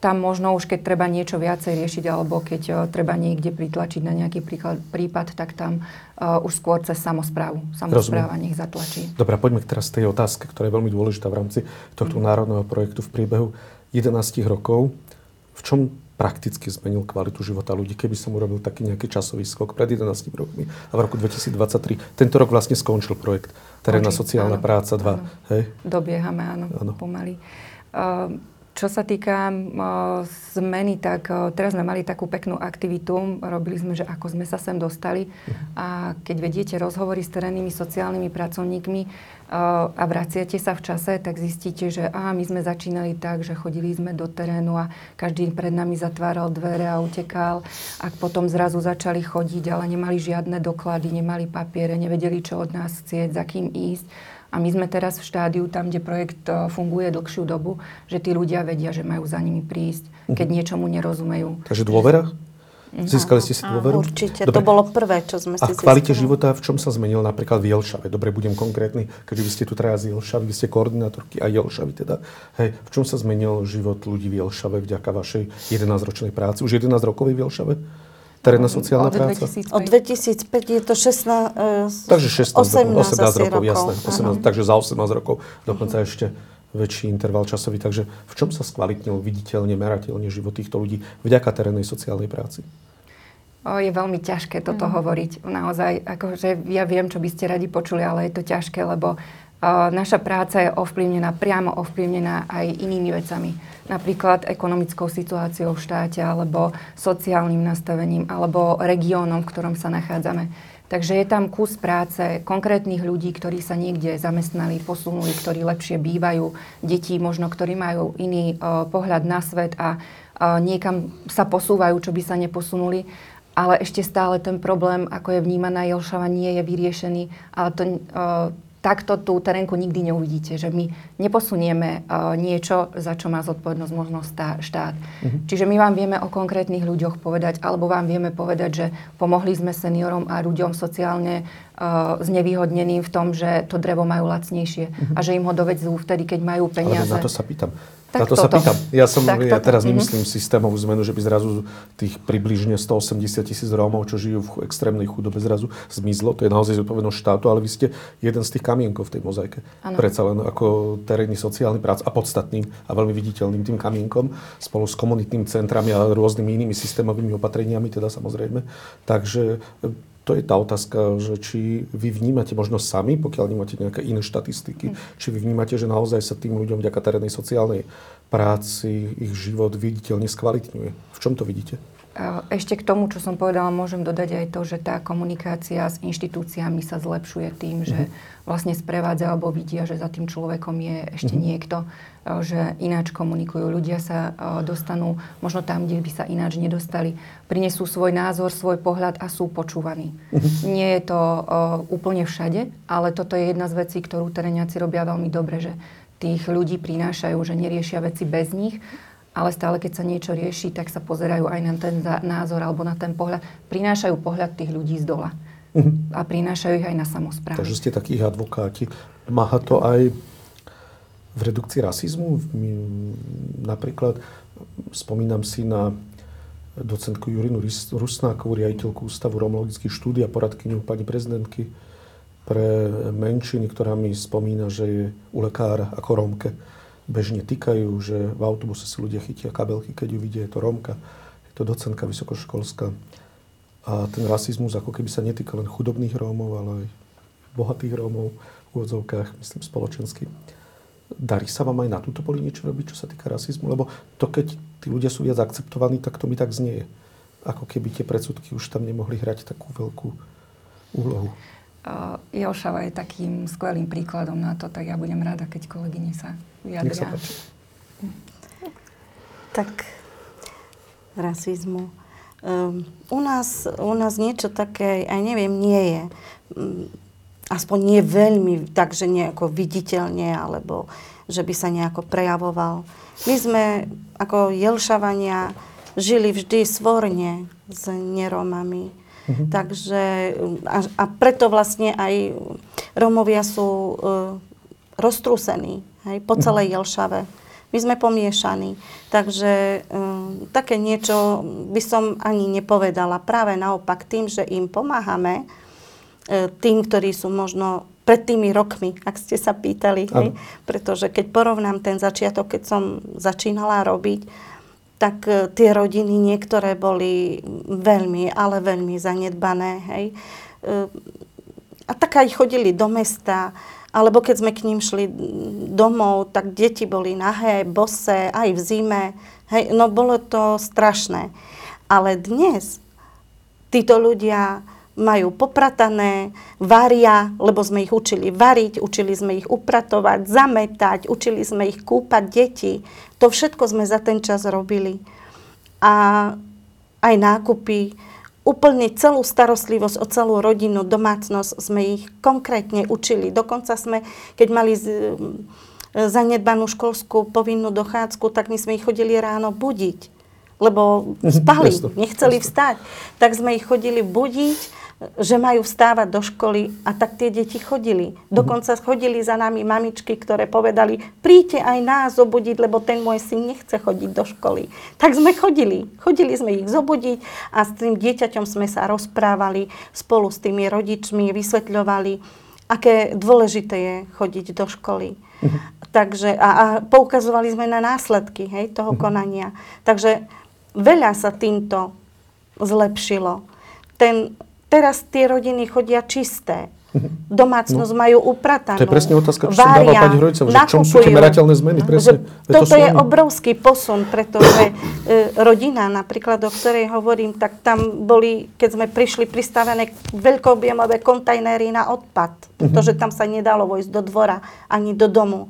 tam možno už keď treba niečo viacej riešiť alebo keď treba niekde pritlačiť na nejaký prípad, tak tam už skôr cez samosprávu. Samospráva nech zatlačí. Dobre, poďme teraz k tej otázke, ktorá je veľmi dôležitá v rámci tohto národného projektu v priebehu 11 rokov. V čom prakticky zmenil kvalitu života ľudí, keby som urobil taký nejaký časový skok pred 11 rokmi a v roku 2023. Tento rok vlastne skončil projekt Terénna sociálna práca 2. Hej? Dobiehame, pomaly. Čo sa týka zmeny, tak teraz sme mali takú peknú aktivitu. Robili sme, že ako sme sa sem dostali. A keď vediete rozhovory s terénnymi sociálnymi pracovníkmi a vraciate sa v čase, tak zistíte, že my sme začínali tak, že chodili sme do terénu a každý pred nami zatváral dvere a utekal. A potom zrazu začali chodiť, ale nemali žiadne doklady, nemali papiere, nevedeli, čo od nás chcieť, za kým ísť. A my sme teraz v štádiu, tam, kde projekt funguje dlhšiu dobu, že tí ľudia vedia, že majú za nimi prísť, keď niečomu nerozumejú. Takže dôvera? Získali ste si dôveru? Určite, dobre. To bolo prvé, čo sme si získali. A v kvalite života, v čom sa zmenil napríklad v Jelšave? Dobre, budem konkrétny, keďže vy ste tu teraz z Jelšavy, vy ste koordinátorky a Jelšavy teda. Hej, v čom sa zmenil život ľudí v Jelšave vďaka vašej 11-ročnej práci? Už 11 rokov je v Jelšave? Terénna sociálna práca? Od 2005 je to 16, takže 18 rokov, jasné. 18, takže za 18 rokov, dokonca ešte väčší interval časový. Takže v čom sa skvalitnil viditeľne, merateľne život týchto ľudí vďaka terénnej sociálnej práci? Je veľmi ťažké toto hovoriť. Naozaj, akože ja viem, čo by ste radi počuli, ale je to ťažké, lebo naša práca je ovplyvnená, priamo ovplyvnená aj inými vecami. Napríklad ekonomickou situáciou v štáte, alebo sociálnym nastavením, alebo regiónom, v ktorom sa nachádzame. Takže je tam kus práce konkrétnych ľudí, ktorí sa niekde zamestnali, posunuli, ktorí lepšie bývajú, deti možno, ktorí majú iný pohľad na svet a niekam sa posúvajú, čo by sa neposunuli. Ale ešte stále ten problém, ako je vnímaná Jelšava, nie je vyriešený, ale to takto tú terénku nikdy neuvidíte, že my neposunieme niečo, za čo má zodpovednosť možno štát. Čiže my vám vieme o konkrétnych ľuďoch povedať, alebo vám vieme povedať, že pomohli sme seniorom a ľuďom sociálne znevýhodneným v tom, že to drevo majú lacnejšie a že im ho dovezú vtedy, keď majú peniaze. Ale na to sa pýtam. Tak na to sa pýtam. Ja teraz nemyslím systémovú zmenu, že by zrazu tých približne 180 000 Rómov, čo žijú v extrémnej chudobe, zrazu zmizlo. To je naozaj zodpovednosť štátu, ale vy ste jeden z tých kamienkov v tej mozaike. Predsa len ako terénny sociálny prác a podstatným a veľmi viditeľným tým kamienkom spolu s komunitnými centrami a rôznymi inými systémovými opatreniami, teda samozrejme. Takže to je tá otázka, že či vy vnímate možno sami, pokiaľ nemáte nejaké iné štatistiky, či vy vnímate, že naozaj sa tým ľuďom vďaka terénnej sociálnej práci ich život viditeľne skvalitňuje. V čom to vidíte? Ešte k tomu, čo som povedala, môžem dodať aj to, že tá komunikácia s inštitúciami sa zlepšuje tým, že vlastne sprevádza alebo vidia, že za tým človekom je ešte niekto, že ináč komunikujú. Ľudia sa dostanú možno tam, kde by sa ináč nedostali. Prinesú svoj názor, svoj pohľad a sú počúvaní. Nie je to úplne všade, ale toto je jedna z vecí, ktorú teréňaci robia veľmi dobre, že tých ľudí prinášajú, že neriešia veci bez nich, ale stále, keď sa niečo rieši, tak sa pozerajú aj na ten názor alebo na ten pohľad. Prinášajú pohľad tých ľudí z dola. A prinášajú ich aj na samosprávu. Takže ste takí advokáti. Pomáha to aj v redukcii rasizmu? Napríklad spomínam si na docentku Jurinu Rusnákovú, riaditeľku Ústavu romologických štúdií a poradkyňu pani prezidentky pre menšiny, ktorá mi spomína, že je u lekára ako Rómke. Bežne týkajú, že v autobuse si ľudia chytia kabelky, keď ju vidia, je to Rómka, je to docentka vysokoškolská. A ten rasizmus ako keby sa netýka len chudobných Rómov, ale aj bohatých Rómov v úvodzovkách, myslím spoločenských. Darí sa vám aj na túto poli niečo robiť, čo sa týka rasizmu? Lebo to, keď tí ľudia sú viac akceptovaní, tak to mi tak znieje. Ako keby tie predsudky už tam nemohli hrať takú veľkú úlohu. Jelšava je takým skvelým príkladom na to, tak ja budem rada, keď kolegyne sa vyjadria. Nech sa páči. Tak, rasizmu. U nás niečo také, aj neviem, nie je. Aspoň nie veľmi, takže nejako viditeľne, alebo že by sa nejako prejavoval. My sme ako Jelšavania žili vždy svorne s neromami. Mhm. Takže, a preto vlastne aj Rómovia sú roztrúsení, hej, po celej Jelšave. My sme pomiešaní, takže také niečo by som ani nepovedala. Práve naopak, tým, že im pomáhame, tým, ktorí sú možno pred tými rokmi, ak ste sa pýtali, hej, pretože keď porovnám ten začiatok, keď som začínala robiť, tak tie rodiny niektoré boli veľmi, ale veľmi zanedbané, hej. A tak aj chodili do mesta, alebo keď sme k ním šli domov, tak deti boli nahé, bosé, aj v zime. Hej, no bolo to strašné. Ale dnes títo ľudia majú popratané, varia, lebo sme ich učili variť, učili sme ich upratovať, zametať, učili sme ich kúpať deti. To všetko sme za ten čas robili. A aj nákupy. Úplne celú starostlivosť o celú rodinu, domácnosť sme ich konkrétne učili. Dokonca sme, keď mali zanedbanú školskú povinnú dochádzku, tak my sme ich chodili ráno budiť, lebo spali, nechceli vstať. Tak sme ich chodili budiť, že majú vstávať do školy, a tak tie deti chodili. Dokonca chodili za nami mamičky, ktoré povedali, príďte aj nás zobudiť, lebo ten môj syn nechce chodiť do školy. Tak sme chodili. Chodili sme ich zobudiť a s tým dieťaťom sme sa rozprávali, spolu s tými rodičmi vysvetľovali, aké dôležité je chodiť do školy. Takže, a poukazovali sme na následky, hej, toho konania. Takže veľa sa týmto zlepšilo. Teraz tie rodiny chodia čisté. Domácnosť majú upratanú. To je presne otázka, čo som dávala pani Hronecová, že v čom sú tie merateľné zmeny. Presne, že toto je obrovský posun, pretože rodina, napríklad, o ktorej hovorím, tak tam boli, keď sme prišli, pristavené veľkoobjemové kontajnery na odpad, pretože tam sa nedalo vojsť do dvora ani do domu.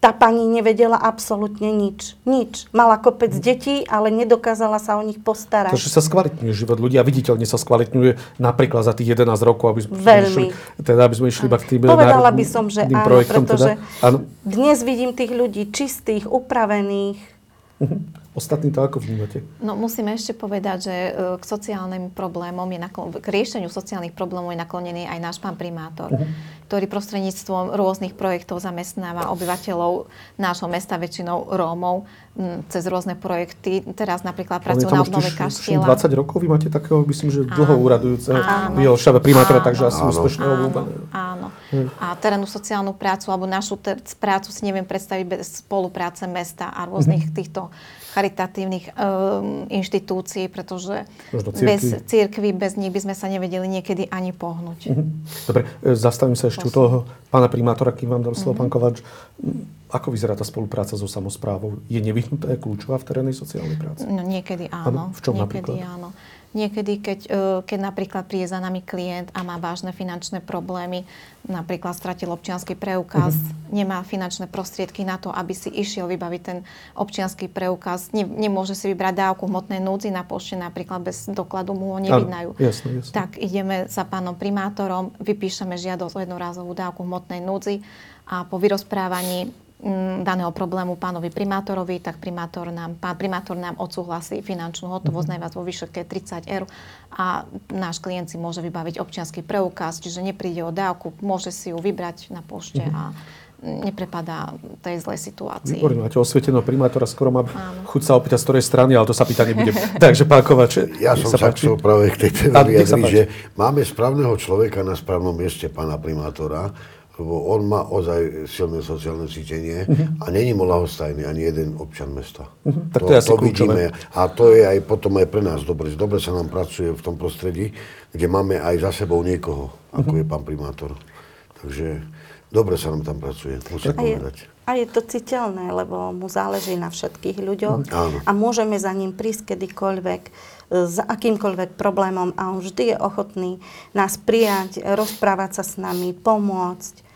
Tá pani nevedela absolútne nič. Nič. Mala kopec detí, ale nedokázala sa o nich postarať. Takže sa skvalitňuje život ľudí a viditeľne sa skvalitňuje napríklad za tých 11 rokov, aby sme išli iba k tým národným projektom. Povedala by som, že áno, pretože dnes vidím tých ľudí čistých, upravených. Ostatní to ako vnímate? No musíme ešte povedať, že k sociálnym problémom k riešeniu sociálnych problémov je naklonený aj náš pán primátor, ktorý prostredníctvom rôznych projektov zamestnáva obyvateľov nášho mesta, väčšinou Rómov, cez rôzne projekty. Teraz napríklad pracujú na obnove kaštieľa. 20 rokov vy máte takého, myslím, že dlho úradujúceho Jelšave primátora, takže asi úspešného obľúbeného. Áno. A terénnu sociálnu prácu alebo našu prácu si neviem predstaviť bez spolupráce mesta a rôznych týchto charitatívnych inštitúcií, pretože bez cirkvi, bez nich by sme sa nevedeli niekedy ani pohnúť. Dobre, zastavím sa ešte u toho pána primátora, kým vám dám slovo, pán Kováč. Ako vyzerá tá spolupráca so samosprávou? Je nevyhnutá, je kľúčová v terénnej sociálnej práci? No, niekedy áno. V čom niekedy napríklad? Áno. Niekedy, keď napríklad príde za nami klient a má vážne finančné problémy, napríklad stratil občiansky preukaz, nemá finančné prostriedky na to, aby si išiel vybaviť ten občiansky preukaz, nemôže si vybrať dávku hmotnej núdzi na pošte, napríklad bez dokladu mu ho nevydajú. Tak ideme za pánom primátorom, vypíšeme žiadosť o jednorázovú dávku hmotnej núdzi a po vyrozprávaní daného problému pánovi primátorovi, tak pán primátor nám odsúhlasí finančnú hotovosť najviac vo výške 30 € a náš klient si môže vybaviť občiansky preukaz, čiže nepríde o dávku, môže si ju vybrať na pošte a neprepadá tej zlej situácii. Výborné, máte osvieteného primátora, skoro mám chuť sa opýtať z ktorej strany, ale to sa pýtať nebudem. Takže pán Kováč, ja som sa chcel práve k tej teórii, že máme správneho človeka na správnom mieste, pána primátora, lebo on má ozaj silné sociálne cítenie a není mu ľahostajný ani jeden občan mesta. Tak to je asi kľúčové. A to je aj potom aj pre nás dobre. Dobre sa nám pracuje v tom prostredí, kde máme aj za sebou niekoho, ako je pán primátor. Takže dobre sa nám tam pracuje, musím povedať. A je to citeľné, lebo mu záleží na všetkých ľuďoch a môžeme za ním prísť kedykoľvek s akýmkoľvek problémom a on vždy je ochotný nás prijať, rozprávať sa s nami, pomôcť.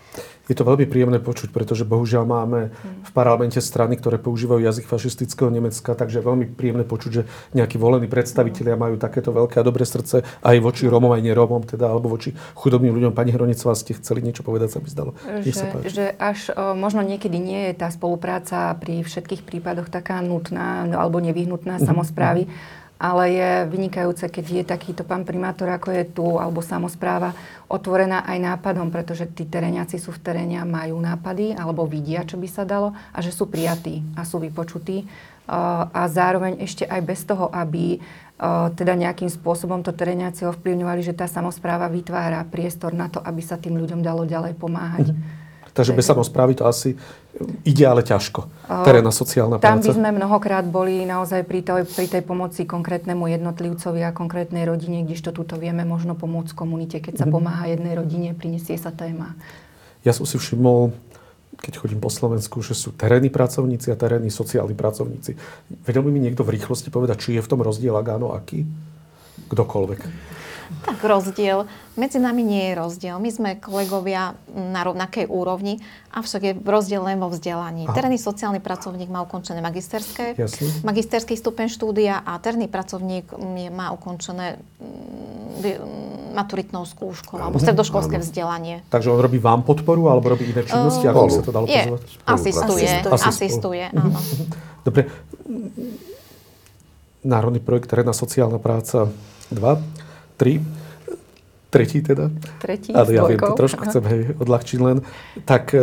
Je to veľmi príjemné počuť, pretože bohužiaľ máme v parlamente strany, ktoré používajú jazyk fašistického Nemecka, takže je veľmi príjemné počuť, že nejakí volení predstavitelia majú takéto veľké a dobré srdce aj voči Rómom, aj nerómom, teda, alebo voči chudobným ľuďom. Pani Hronecová, ste chceli niečo povedať, sa mi zdalo. Nech sa páči. Že až možno niekedy nie je tá spolupráca pri všetkých prípadoch taká nutná alebo nevyhnutná samosprávy, ale je vynikajúce, keď je takýto pán primátor, ako je tu, alebo samospráva, otvorená aj nápadom, pretože tí teréňaci sú v teréne a majú nápady, alebo vidia, čo by sa dalo, a že sú prijatí a sú vypočutí. A zároveň ešte aj bez toho, aby teda nejakým spôsobom to teréňaci ovplyvňovali, že tá samospráva vytvára priestor na to, aby sa tým ľuďom dalo ďalej pomáhať. Takže bez samosprávy to asi ide ale ťažko. Terénna sociálna práca. Tam by sme mnohokrát boli naozaj pri tej pomoci konkrétnemu jednotlivcovi a konkrétnej rodine, kdežto túto vieme možno pomôcť komunite, keď sa pomáha jednej rodine, prinesie sa téma. Ja som si všimol, keď chodím po Slovensku, že sú terénni pracovníci a terénni sociálni pracovníci. Vedel by mi niekto v rýchlosti povedať, či je v tom rozdiel, ak áno, aký? Kdokoľvek. Tak rozdiel. Medzi nami nie je rozdiel. My sme kolegovia na rovnakej úrovni, avšak je rozdiel len vo vzdelaní. Terénny sociálny pracovník má ukončené magisterský stupeň štúdia a terénny pracovník má ukončené maturitnou skúškou alebo stredoškolské vzdelanie. Takže on robí vám podporu alebo robí iné činnosti, ako sa to dalo pozvať? Asistuje, áno. Dobre. Národný projekt Terénna sociálna práca 3. Ale ja viem, to trošku chcem odľahčiť len. Tak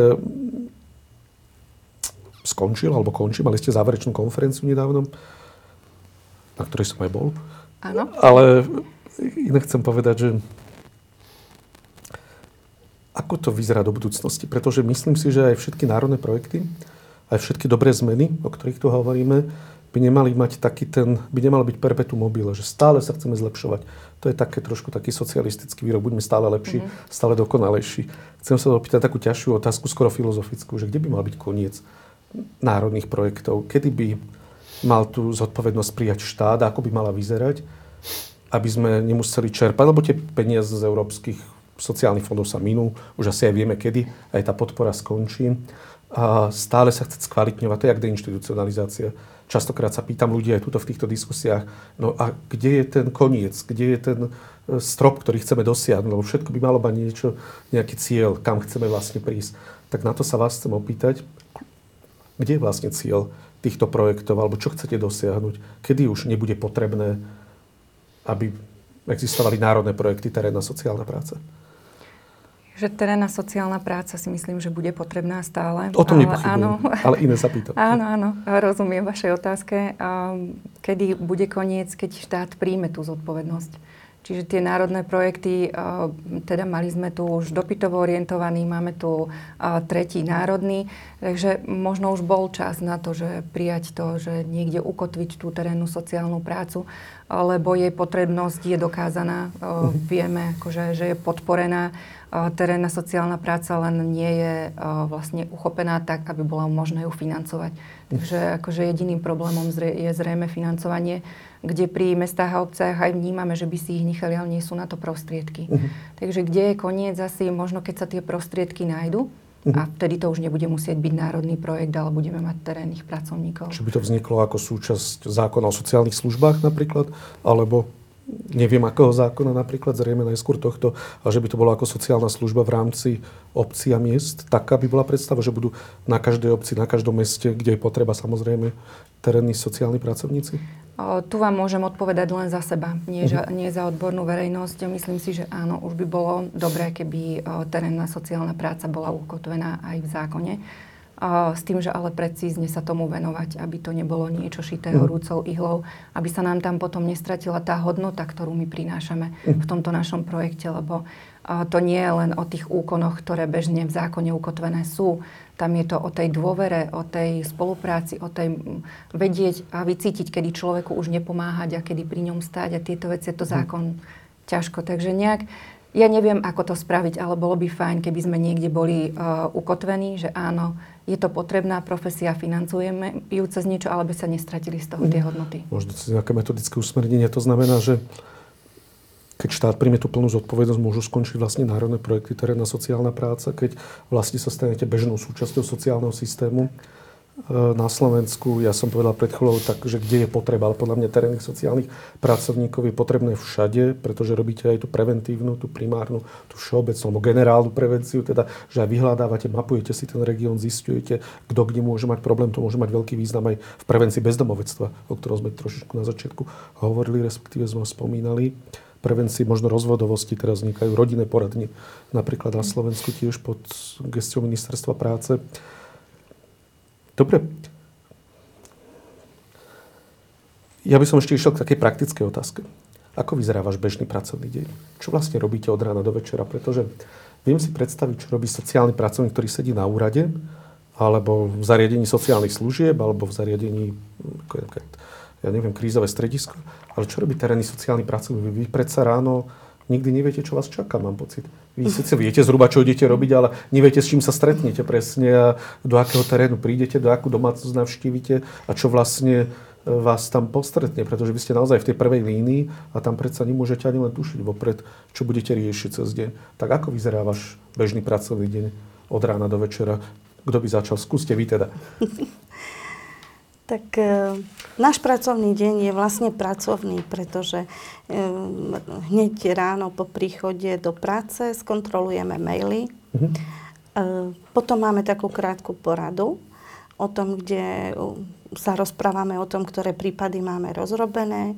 končí, mali ste záverečnú konferenciu nedávno, na ktorej som aj bol. Áno. Ale inak chcem povedať, že ako to vyzerá do budúcnosti, pretože myslím si, že aj všetky národné projekty, aj všetky dobré zmeny, o ktorých tu hovoríme, by nemal byť perpetuum mobile, že stále sa chceme zlepšovať. To je trošku taký socialistický výrok, buďme stále lepší, stále dokonalejší. Chcem sa opýtať takú ťažšiu otázku, skoro filozofickú, že kde by mal byť koniec národných projektov? Kedy by mal tú zodpovednosť prijať štát a ako by mala vyzerať, aby sme nemuseli čerpať, lebo tie peniaze z európskych sociálnych fondov sa minú, už asi aj vieme kedy, aj tá podpora skončí. A stále sa chce skvalitňovať, to je jak deinstitucionalizácia. Častokrát sa pýtam ľudia aj v týchto diskusiách, no a kde je ten koniec, kde je ten strop, ktorý chceme dosiahnuť, lebo všetko by malo mať nejaký cieľ, kam chceme vlastne prísť. Tak na to sa vás chcem opýtať, kde je vlastne cieľ týchto projektov, alebo čo chcete dosiahnuť, kedy už nebude potrebné, aby existovali národné projekty terénna sociálna práca. Že terénna sociálna práca si myslím, že bude potrebná stále. O tom nepochybujem, ale iné sa pýtam. Áno, rozumiem vašej otázke. Kedy bude koniec, keď štát príjme tú zodpovednosť? Čiže tie národné projekty, teda mali sme tu už dopytovo orientovaný, máme tu tretí národný, takže možno už bol čas na to, že prijať to, že niekde ukotviť tú terénnu sociálnu prácu, lebo jej potrebnosť je dokázaná. Vieme, že je podporená. Terénna sociálna práca len nie je vlastne uchopená tak, aby bola možné ju financovať. Takže jediným problémom je zrejme financovanie, kde pri mestách a obciach aj vnímame, že by si ich nechali, ale nie sú na to prostriedky. Takže kde je koniec asi, možno keď sa tie prostriedky nájdu, a vtedy to už nebude musieť byť národný projekt, ale budeme mať terénnych pracovníkov. Či by to vzniklo ako súčasť zákona o sociálnych službách napríklad, alebo neviem akého zákona napríklad, zrejme najskôr tohto, a že by to bolo ako sociálna služba v rámci obcí a miest, taká by bola predstava, že budú na každej obci, na každom meste, kde je potreba, samozrejme, terénni sociálni pracovníci? Tu vám môžem odpovedať len za seba, nie za odbornú verejnosť. Myslím si, že áno, už by bolo dobré, keby terénna sociálna práca bola ukotvená aj v zákone. S tým, že ale precízne sa tomu venovať, aby to nebolo niečo šité horúcou ihlou, aby sa nám tam potom nestratila tá hodnota, ktorú my prinášame v tomto našom projekte, lebo to nie je len o tých úkonoch, ktoré bežne v zákone ukotvené sú. Tam je to o tej dôvere, o tej spolupráci, o tej vedieť a vycítiť, kedy človeku už nepomáhať a kedy pri ňom stáť a tieto veci, je to zákon ťažko. Takže nejak ja neviem, ako to spraviť, ale bolo by fajn, keby sme niekde boli ukotvení, že áno, je to potrebná profesia, financujeme ju cez niečo, ale by sa nestratili z toho tie hodnoty. Možno cez nejaké metodické usmernenie. To znamená, že keď štát príjme tú plnú zodpovednosť, môžu skončiť vlastne národné projekty terénna sociálna práca, keď vlastne sa stanete bežnou súčasťou sociálneho systému. Na Slovensku, ja som povedal pred chvíľou, takže kde je potreba, ale podľa mňa terénnych sociálnych pracovníkov je potrebné všade, pretože robíte aj tú preventívnu, tú primárnu, tú všeobecnú, alebo generálnu prevenciu, teda, že aj vyhľadávate, mapujete si ten región, zisťujete, kto kde môže mať problém, to môže mať veľký význam aj v prevencii bezdomovectva, o ktorom sme trošičku na začiatku hovorili, respektíve sme ho spomínali. Prevencii možno rozvodovosti, teraz vznikajú rodinné poradne, napríklad na Slovensku tiež pod gestiou ministerstva práce. Dobre. Ja by som ešte išiel k takej praktickej otázke. Ako vyzerá váš bežný pracovný deň? Čo vlastne robíte od rána do večera? Pretože viem si predstaviť, čo robí sociálny pracovník, ktorý sedí na úrade, alebo v zariadení sociálnych služieb, alebo v zariadení, krízové stredisko. Ale čo robí terénny sociálny pracovník? Vy predsa ráno nikdy neviete, čo vás čaká, mám pocit. Vy síce viete zhruba, čo idete robiť, ale neviete, s čím sa stretnete presne a do akého terénu prídete, do akú domácnosť navštívite a čo vlastne vás tam postretne, pretože vy ste naozaj v tej prvej línii a tam predsa nemôžete ani len tušiť vopred, čo budete riešiť cez deň. Tak ako vyzerá váš bežný pracovný deň od rána do večera? Kto by začal? Skúste vy teda. Tak náš pracovný deň je vlastne pracovný, pretože hneď ráno po príchode do práce skontrolujeme maily. Potom máme takú krátku poradu o tom, kde sa rozprávame o tom, ktoré prípady máme rozrobené,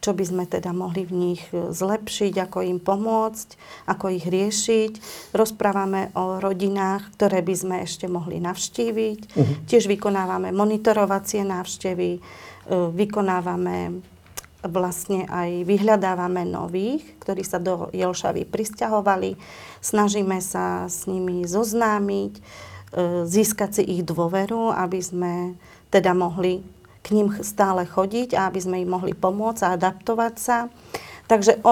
čo by sme teda mohli v nich zlepšiť, ako im pomôcť, ako ich riešiť. Rozprávame o rodinách, ktoré by sme ešte mohli navštíviť. Tiež vykonávame monitorovacie návštevy, vykonávame vlastne aj vyhľadávame nových, ktorí sa do Jelšavy prisťahovali. Snažíme sa s nimi zoznámiť, získať si ich dôveru, aby sme teda mohli k ním stále chodiť a aby sme im mohli pomôcť a adaptovať sa. Takže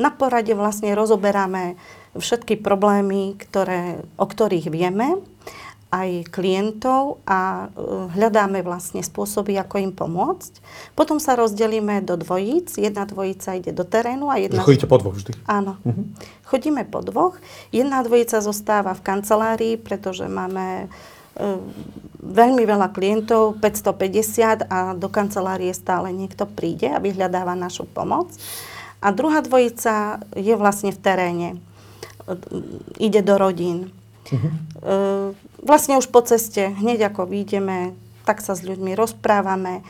na porade vlastne rozoberáme všetky problémy, o ktorých vieme, aj klientov a hľadáme vlastne spôsoby, ako im pomôcť. Potom sa rozdelíme do dvojíc. Jedna dvojica ide do terénu a jedna... Chodíte po dvoch vždy? Áno. Chodíme po dvoch. Jedna dvojica zostáva v kancelárii, pretože máme veľmi veľa klientov, 550 a do kancelárie stále niekto príde a vyhľadáva našu pomoc. A druhá dvojica je vlastne v teréne. Ide do rodín. Vlastne už po ceste, hneď ako vyjdeme, tak sa s ľuďmi rozprávame.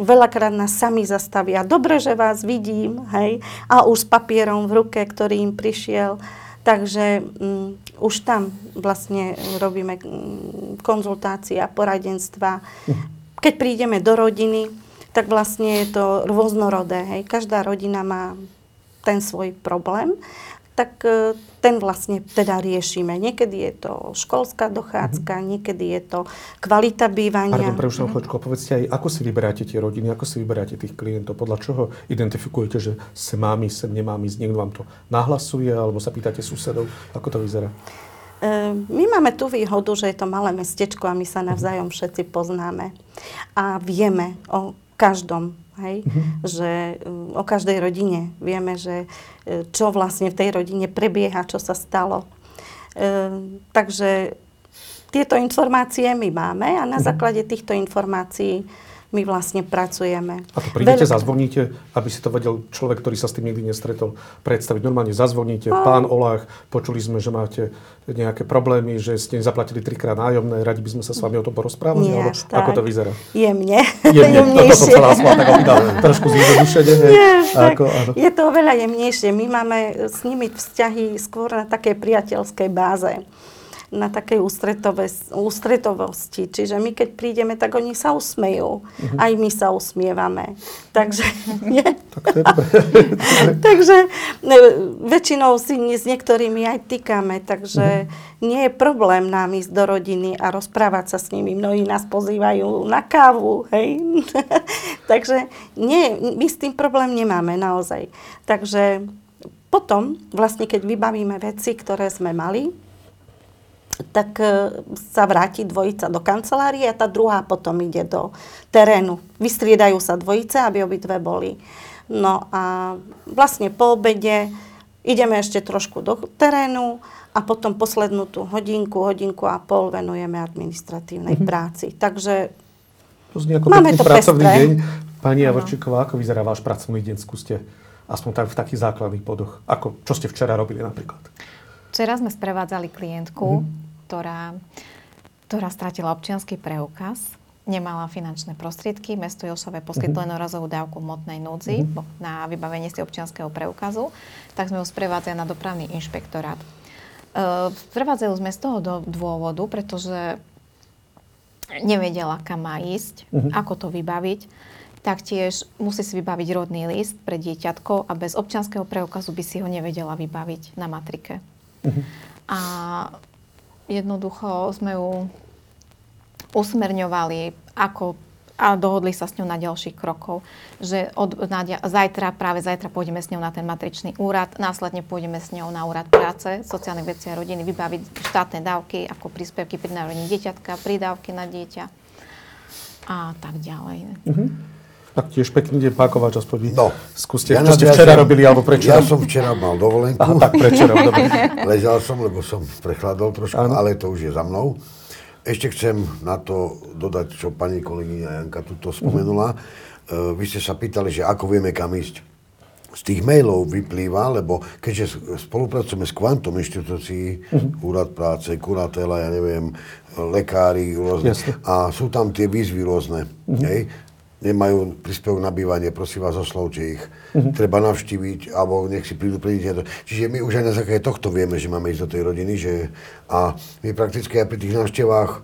Veľakrát nás sami zastavia. Dobre, že vás vidím, hej. A už s papierom v ruke, ktorý im prišiel. Takže už tam vlastne robíme konzultácie a poradenstva. Keď prídeme do rodiny, tak vlastne je to rôznorodé. Hej. Každá rodina má ten svoj problém, tak ten vlastne teda riešime. Niekedy je to školská dochádzka, niekedy je to kvalita bývania. Pardon, preušená chvíľočku, povedzte aj, ako si vyberáte tie rodiny, ako si vyberáte tých klientov, podľa čoho identifikujete, že sem mám ísť, sem nemám ísť, niekto vám to nahlasuje, alebo sa pýtate susedov, ako to vyzerá? My máme tú výhodu, že je to malé mestečko a my sa navzájom všetci poznáme a vieme o každom, hej, že o každej rodine vieme, že čo vlastne v tej rodine prebieha, čo sa stalo. Takže tieto informácie my máme a na základe týchto informácií my vlastne pracujeme. A to prídete, zazvoníte, aby si to vedel človek, ktorý sa s tým nikdy nestretol, predstaviť. Normálne zazvoníte, pán Oláh, počuli sme, že máte nejaké problémy, že ste zaplatili 3-krát nájomné, radi by sme sa s vami o tom porozprávali, alebo ako to vyzerá? Jemne. Jemnejšie. Je to oveľa jemnejšie. My máme s nimi vzťahy skôr na takej priateľskej báze, na takej ústretovosti. Čiže my, keď prídeme, tak oni sa usmejú. Aj my sa usmievame. Takže, tak to je dobré. Takže väčšinou si s niektorými aj týkame, takže nie je problém nám ísť do rodiny a rozprávať sa s nimi. Mnohí nás pozývajú na kávu, hej. Takže nie, my s tým problém nemáme naozaj. Takže potom, vlastne keď vybavíme veci, ktoré sme mali, tak sa vráti dvojica do kancelárie a tá druhá potom ide do terénu. Vystriedajú sa dvojice, aby obidve boli No a vlastne po obede ideme ešte trošku do terénu a potom poslednú tú hodinku a pol venujeme administratívnej práci. Takže máme to pestré. Pani Javorčíková, ako vyzerá váš pracovný deň? Skúste aspoň tak v takých základných bodoch. Ako, čo ste včera robili napríklad? Včera sme sprevádzali klientku, ktorá stratila občiansky preukaz, nemala finančné prostriedky, mesto Jošove poskytlo jednorazovú dávku hmotnej núdzi na vybavenie si občianskeho preukazu, tak sme ju sprevádzali na dopravný inšpektorát. Sprevádzali sme z toho dôvodu, pretože nevedela, kam má ísť, ako to vybaviť. Taktiež musí si vybaviť rodný list pre dieťatko a bez občianskeho preukazu by si ho nevedela vybaviť na matrike. A jednoducho sme ju usmerňovali a dohodli sa s ňou na ďalších krokov, že zajtra pôjdeme s ňou na ten matričný úrad, následne pôjdeme s ňou na úrad práce, sociálnych vecí a rodiny, vybaviť štátne dávky ako príspevky pri narodení dieťatka, prídavky na dieťa a tak ďalej. Tak tiež pekný deň, pán Kováč, aspoň skúste, čo ste včera robili, alebo prečera. Ja som včera mal dovolenku. Aha, tak prečera, dobre. Ležal som, lebo som prechladol trošku, ale to už je za mnou. Ešte chcem na to dodať, čo pani kolegyňa Janka tuto spomenula. Vy ste sa pýtali, že ako vieme, kam ísť. Z tých mailov vyplýva, lebo keďže spolupracujeme s kvantom inštitúcií, úrad práce, kuratela, ja neviem, lekári rôzne, a sú tam tie výzvy rôzne, hej? Nemajú príspevok na bývanie, prosím vás, oslovte ich. Treba navštíviť, alebo nech si prídu predíte. Čiže my už aj na základe tohto vieme, že máme ísť do tej rodiny, že... A my prakticky aj pri tých návštevách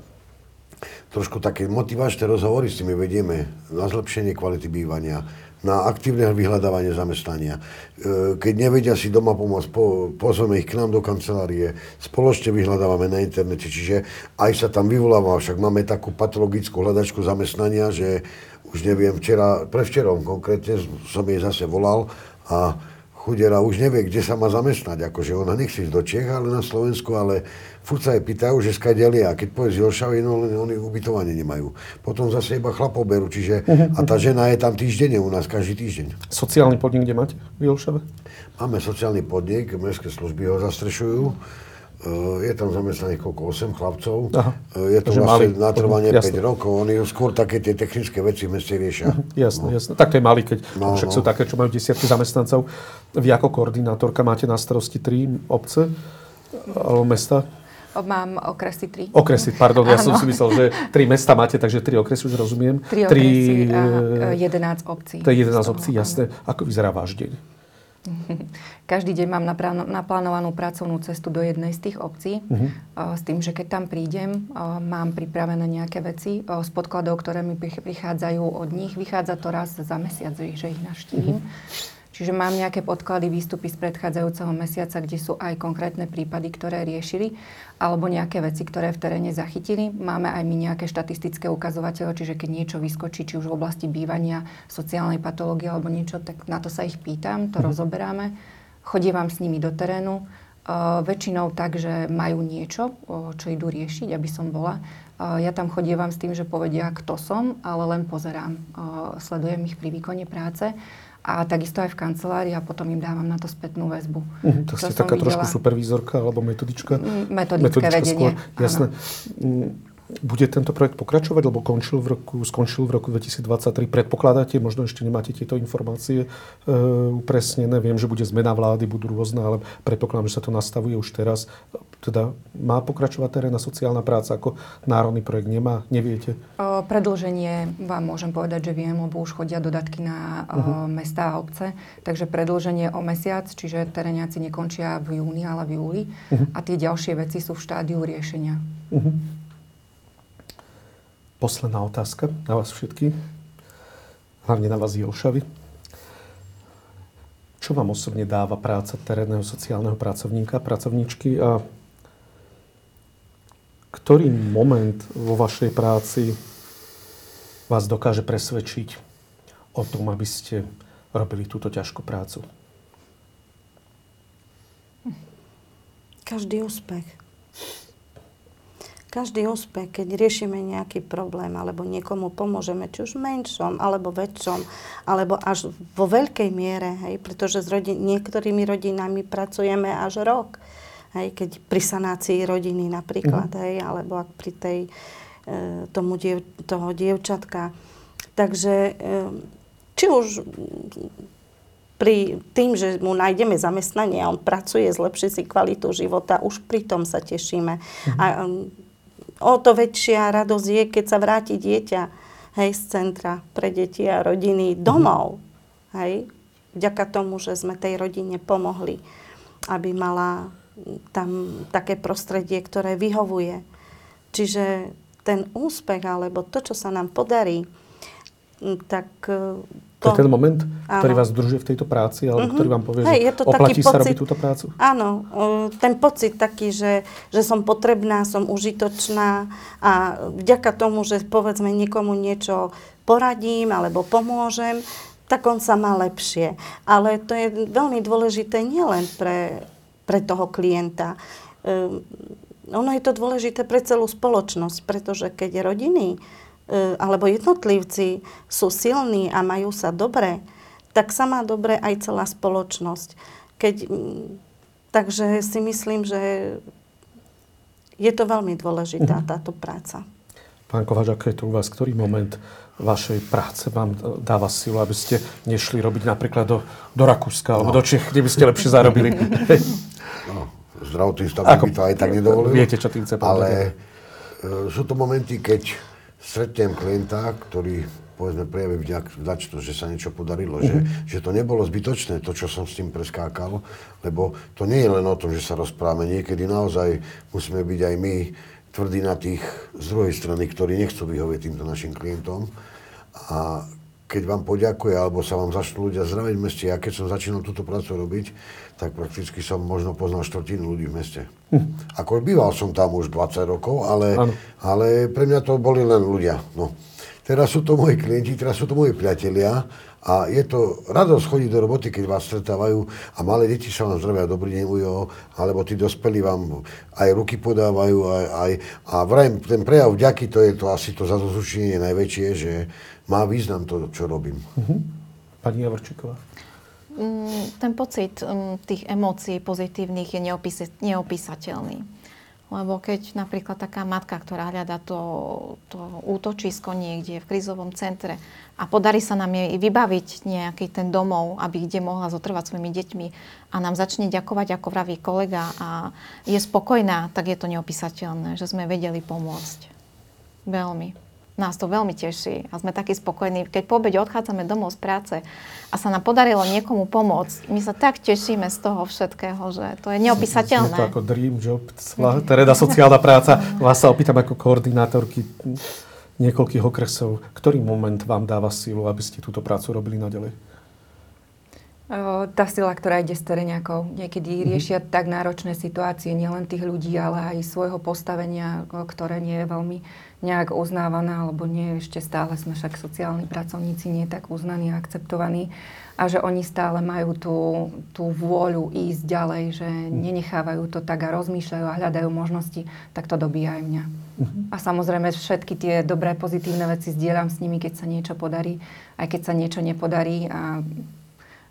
trošku také motivačné rozhovory s nimi vedieme na zlepšenie kvality bývania, na aktívne vyhľadávanie zamestnania. Keď nevedia si doma pomôcť, pozveme ich k nám do kancelárie, spoločne vyhľadávame na internete, čiže aj sa tam vyvoláva, však máme takú patologickú hľadačku zamestnania, že už neviem, prevčerom konkrétne som jej zase volal a chudera už nevie, kde sa má zamestnať, akože ona nechce ísť do Čech, ale na Slovensku, ale furt sa jej pýtajú, že skadiaľ je, a keď povie z Jelšavy, no oni ubytovanie nemajú. Potom zase iba chlapov berú, čiže, a tá žena je tam týždenne u nás, každý týždeň. Sociálny podnik, kde máte v Jelšave? Máme sociálny podnik, mestské služby ho zastrešujú, je tam zamestnaných koľko, 8 chlapcov, je to vlastne natrvanie 5 rokov, oni skôr také tie technické veci v meste riešia. Jasné. Tak to je malý, keď však sú také, čo majú desiatky zamestnancov. Vy ako koordinátorka máte na starosti 3 obce alebo mesta? Mám okresy 3. Okresy, pardon, ja som si myslel, že 3 mesta máte, takže 3 okresy, už rozumiem. 3 okresy a 11 obcí. To je 11 obcí, jasné. Ako vyzerá váš deň? Každý deň mám naplánovanú pracovnú cestu do jednej z tých obcí, s tým, že keď tam prídem, mám pripravené nejaké veci z podkladov, ktoré mi prichádzajú od nich. Vychádza to raz za mesiac, že ich navštívim. Čiže mám nejaké podklady, výstupy z predchádzajúceho mesiaca, kde sú aj konkrétne prípady, ktoré riešili, alebo nejaké veci, ktoré v teréne zachytili. Máme aj my nejaké štatistické ukazovatele, čiže keď niečo vyskočí, či už v oblasti bývania, sociálnej patológie alebo niečo, tak na to sa ich pýtam, to rozoberáme. Chodievam s nimi do terénu, väčšinou tak, že majú niečo, čo idú riešiť, aby som bola. Ja tam chodievam s tým, že povedia, kto som, ale len pozerám. Sledujem ich pri výkone práce. A takisto aj v kancelárii a potom im dávam na to spätnú väzbu. To ste taká trošku supervízorka alebo metodička? Metodické vedenie. Skôr, jasné. Bude tento projekt pokračovať, lebo skončil v roku 2023? Predpokladáte, možno ešte nemáte tieto informácie upresnené. Viem, že bude zmena vlády, budú rôzne, ale predpokladám, že sa to nastavuje už teraz. Teda má pokračovať terénna sociálna práca ako národný projekt? Nemá? Neviete? Predĺženie vám môžem povedať, že viem, lebo už chodia dodatky na mestá a obce. Takže predĺženie o mesiac, čiže teréniaci nekončia v júni, ale v júli. A tie ďalšie veci sú v štádiu riešenia. Posledná otázka na vás všetky, hlavne na vás Jelšavy. Čo vám osobne dáva práca terénneho sociálneho pracovníka, pracovníčky a ktorý moment vo vašej práci vás dokáže presvedčiť o tom, aby ste robili túto ťažkú prácu? Každý úspech. Každý úspech, keď riešime nejaký problém alebo niekomu pomôžeme, či už menšom, alebo väčšom, alebo až vo veľkej miere, hej, pretože s niektorými rodinami pracujeme až rok, hej, keď pri sanácii rodiny napríklad, hej, alebo ak pri tej, toho dievčatka. Takže či už pri tým, že mu nájdeme zamestnanie a on pracuje, zlepší si kvalitu života, už pri tom sa tešíme. A o to väčšia radosť je, keď sa vráti dieťa, hej, z centra pre deti a rodiny domov, hej, vďaka tomu, že sme tej rodine pomohli, aby mala tam také prostredie, ktoré vyhovuje. Čiže ten úspech, alebo to, čo sa nám podarí, tak to je ten moment, áno, ktorý vás združuje v tejto práci, alebo ktorý vám povie, hej, že oplatí sa robiť túto prácu? Áno, ten pocit taký, že som potrebná, som užitočná a vďaka tomu, že povedzme niekomu niečo poradím alebo pomôžem, tak on sa má lepšie. Ale to je veľmi dôležité nielen pre toho klienta. Ono je to dôležité pre celú spoločnosť, pretože keď rodiny alebo jednotlivci sú silní a majú sa dobre, tak sa má dobre aj celá spoločnosť. Takže si myslím, že je to veľmi dôležitá táto práca. Pán Kováč, aký je to u vás? Ktorý moment vašej práce vám dáva silu, aby ste nešli robiť napríklad do Rakúska alebo do Čech, kde by ste lepšie zarobili? No, zdravotný stav by to aj tak nedovolil. Viete, čo tým chce povedať. Ale sú to momenty, keď stretnem klienta, ktorý, povedzme, prejaví vďačnosť, že sa niečo podarilo, že to nebolo zbytočné, to, čo som s tým preskákal, lebo to nie je len o tom, že sa rozprávame. Niekedy naozaj musíme byť aj my tvrdí na tých z druhej strany, ktorí nechcú vyhovieť týmto našim klientom. A keď vám poďakuje, alebo sa vám začnú ľudia zdraviť v meste. Ja keď som začínal túto prácu robiť, tak prakticky som možno poznal štvrtinu ľudí v meste. Ako býval som tam už 20 rokov, ale pre mňa to boli len ľudia. No. Teraz sú to moji klienti, teraz sú to moji priatelia a je to radosť chodiť do roboty, keď vás stretávajú a malé deti sa vám zdravia, dobrý deň ujo, alebo tí dospelí vám aj ruky podávajú a vrajím, ten prejav vďaky, to je to asi to zadozučenie najväčšie, že má význam to, čo robím. Pani Javorčíková. Ten pocit tých emócií pozitívnych je neopísateľný. Lebo keď napríklad taká matka, ktorá hľadá to útočisko niekde v krízovom centre a podarí sa nám jej vybaviť nejaký ten domov, aby kde mohla zotrvať svojimi deťmi a nám začne ďakovať, ako vraví kolega, a je spokojná, tak je to neopísateľné, že sme vedeli pomôcť. Veľmi. Nás to veľmi teší a sme takí spokojní. Keď po obede odchádzame domov z práce a sa nám podarilo niekomu pomôcť, my sa tak tešíme z toho všetkého, že to je neopísateľné. Je to ako dream job, teda sociálna práca. Vás sa opýtam ako koordinátorky niekoľkých okresov, ktorý moment vám dáva silu, aby ste túto prácu robili naďalej? Tá sila, ktorá ide z teréňakov. Niekedy riešia tak náročné situácie, nielen tých ľudí, ale aj svojho postavenia, ktoré nie je veľmi nejak uznávaná, alebo nie, ešte stále sme však sociálni pracovníci nie tak uznaní a akceptovaní a že oni stále majú tú vôľu ísť ďalej, že nenechávajú to tak a rozmýšľajú a hľadajú možnosti, tak to dobíja aj mňa. A samozrejme všetky tie dobré, pozitívne veci zdieľam s nimi, keď sa niečo podarí, aj keď sa niečo nepodarí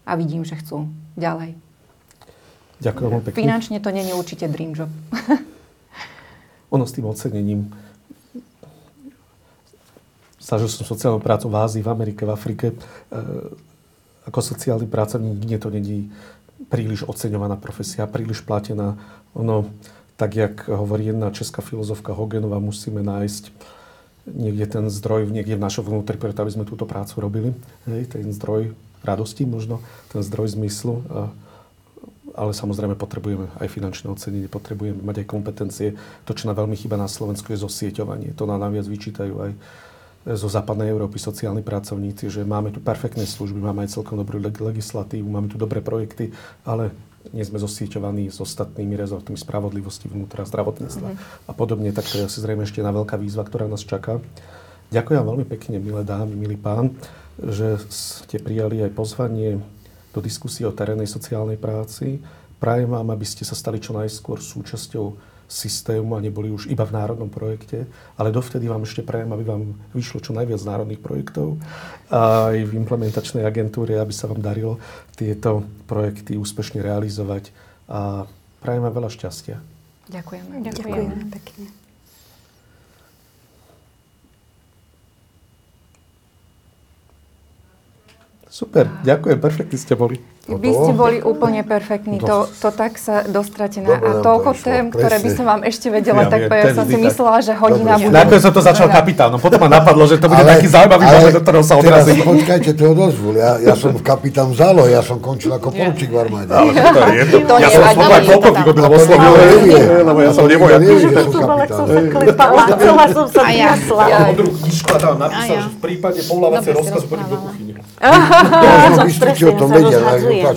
a vidím, že chcú ďalej. Ďakujem veľmi pekne. Finančne to nie je určite dream job. Ono s tým ocenením stážil som sociálnu prácu v Ázii, v Amerike, v Afrike. Ako sociálny pracovník mne to není príliš oceňovaná profesia, príliš platená. Ono, tak jak hovorí jedna česká filozofka Hogenová, musíme nájsť niekde ten zdroj, niekde v našom vnútri, preto aby sme túto prácu robili. Hej, ten zdroj radosti možno, ten zdroj zmyslu. Ale samozrejme potrebujeme aj finančné ocenenie, potrebujeme mať aj kompetencie. To, čo nám veľmi chýba na Slovensku, je zosieťovanie. To nám naviac vyčítajú aj zo západnej Európy sociálni pracovníci, že máme tu perfektné služby, máme aj celkom dobrú legislatívu, máme tu dobré projekty, ale nie sme zosieťovaní s ostatnými rezortmi spravodlivosti vnútra, zdravotníctva a podobne. Tak to je asi zrejme ešte jedna veľká výzva, ktorá nás čaká. Ďakujem veľmi pekne, milé dámy, milý pán, že ste prijali aj pozvanie do diskusie o terénnej sociálnej práci. Prajem vám, aby ste sa stali čo najskôr súčasťou systému a neboli už iba v národnom projekte, ale dovtedy vám ešte prajem, aby vám vyšlo čo najviac národných projektov aj v implementačnej agentúre, aby sa vám darilo tieto projekty úspešne realizovať a prajem vám veľa šťastia. Ďakujeme. Ďakujeme pekne. Super, ďakujem, perfektní ste boli. Vy ste boli úplne perfektní, to tak sa dostratená. A toľko tém, ktoré by som vám ešte vedela, tak ja som si myslela, že hodina bude. Nakoniec som to začal kapitánom, potom ma napadlo, že to bude taký zaujímavý moment, do ktorého sa odrazím. Ale počkajte, to odozvol, ja som kapitán zálohy, ja som končil ako poručík v armáde. Ale to je jedno, ja som spomínal polkovník, obyl oslovil, lebo ja som nebol, ja som kapitán. Chcela som sa vyjasla. Odruh Kiška tam napísal, že v prípade povlávacej rozkazu poďme do kuchyne. Ja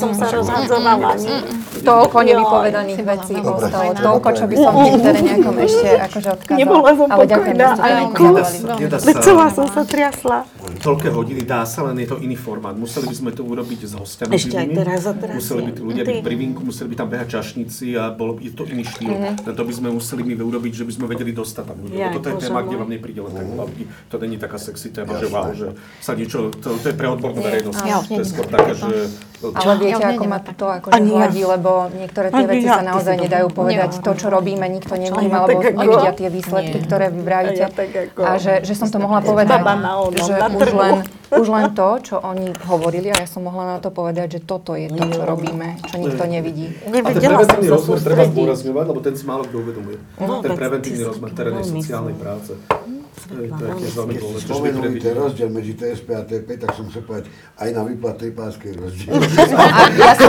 som sa rozhadzovala. Toľko nevypovedaných vecí ostalo. Toľko, čo by som v teréne nejakom ešte akože odkázala. Nebola som pokojná. Celá som sa triasla. Toľké hodiny dá sa, len je to iný formát. Museli by sme to urobiť s hostiami. Ešte aj teraz. Museli by tí ľudia byť pri vínku, museli by tam behať čašníci a je to iný štýl. To by sme museli my urobiť, že by sme vedeli dostať tam ľudí. Toto je téma, kde vám nepríde len tak hlavky. To není taká sexy téma, že sa niečo. To je pre odbornú verejnosť. To je skôr také, že... Ale viete, ako ma to akože hladí, lebo niektoré tie veci sa naozaj nedajú povedať. To, čo robíme, nikto nevníma, lebo nevidia tie výsledky, ktoré vy vravíte. A že som to mohla povedať, že už len to, čo oni hovorili, a ja som mohla na to povedať, že toto je to, čo robíme, čo nikto nevidí. A ten preventívny rozmer treba zdôrazňovať, lebo ten si málo kto uvedomuje. Ten preventívny rozmer terénnej sociálnej práce. Keď si spomenujte rozdiel medzi TSP a TP, tak som chcel povedať, aj na výplat tripánskej rozdiel. Ja som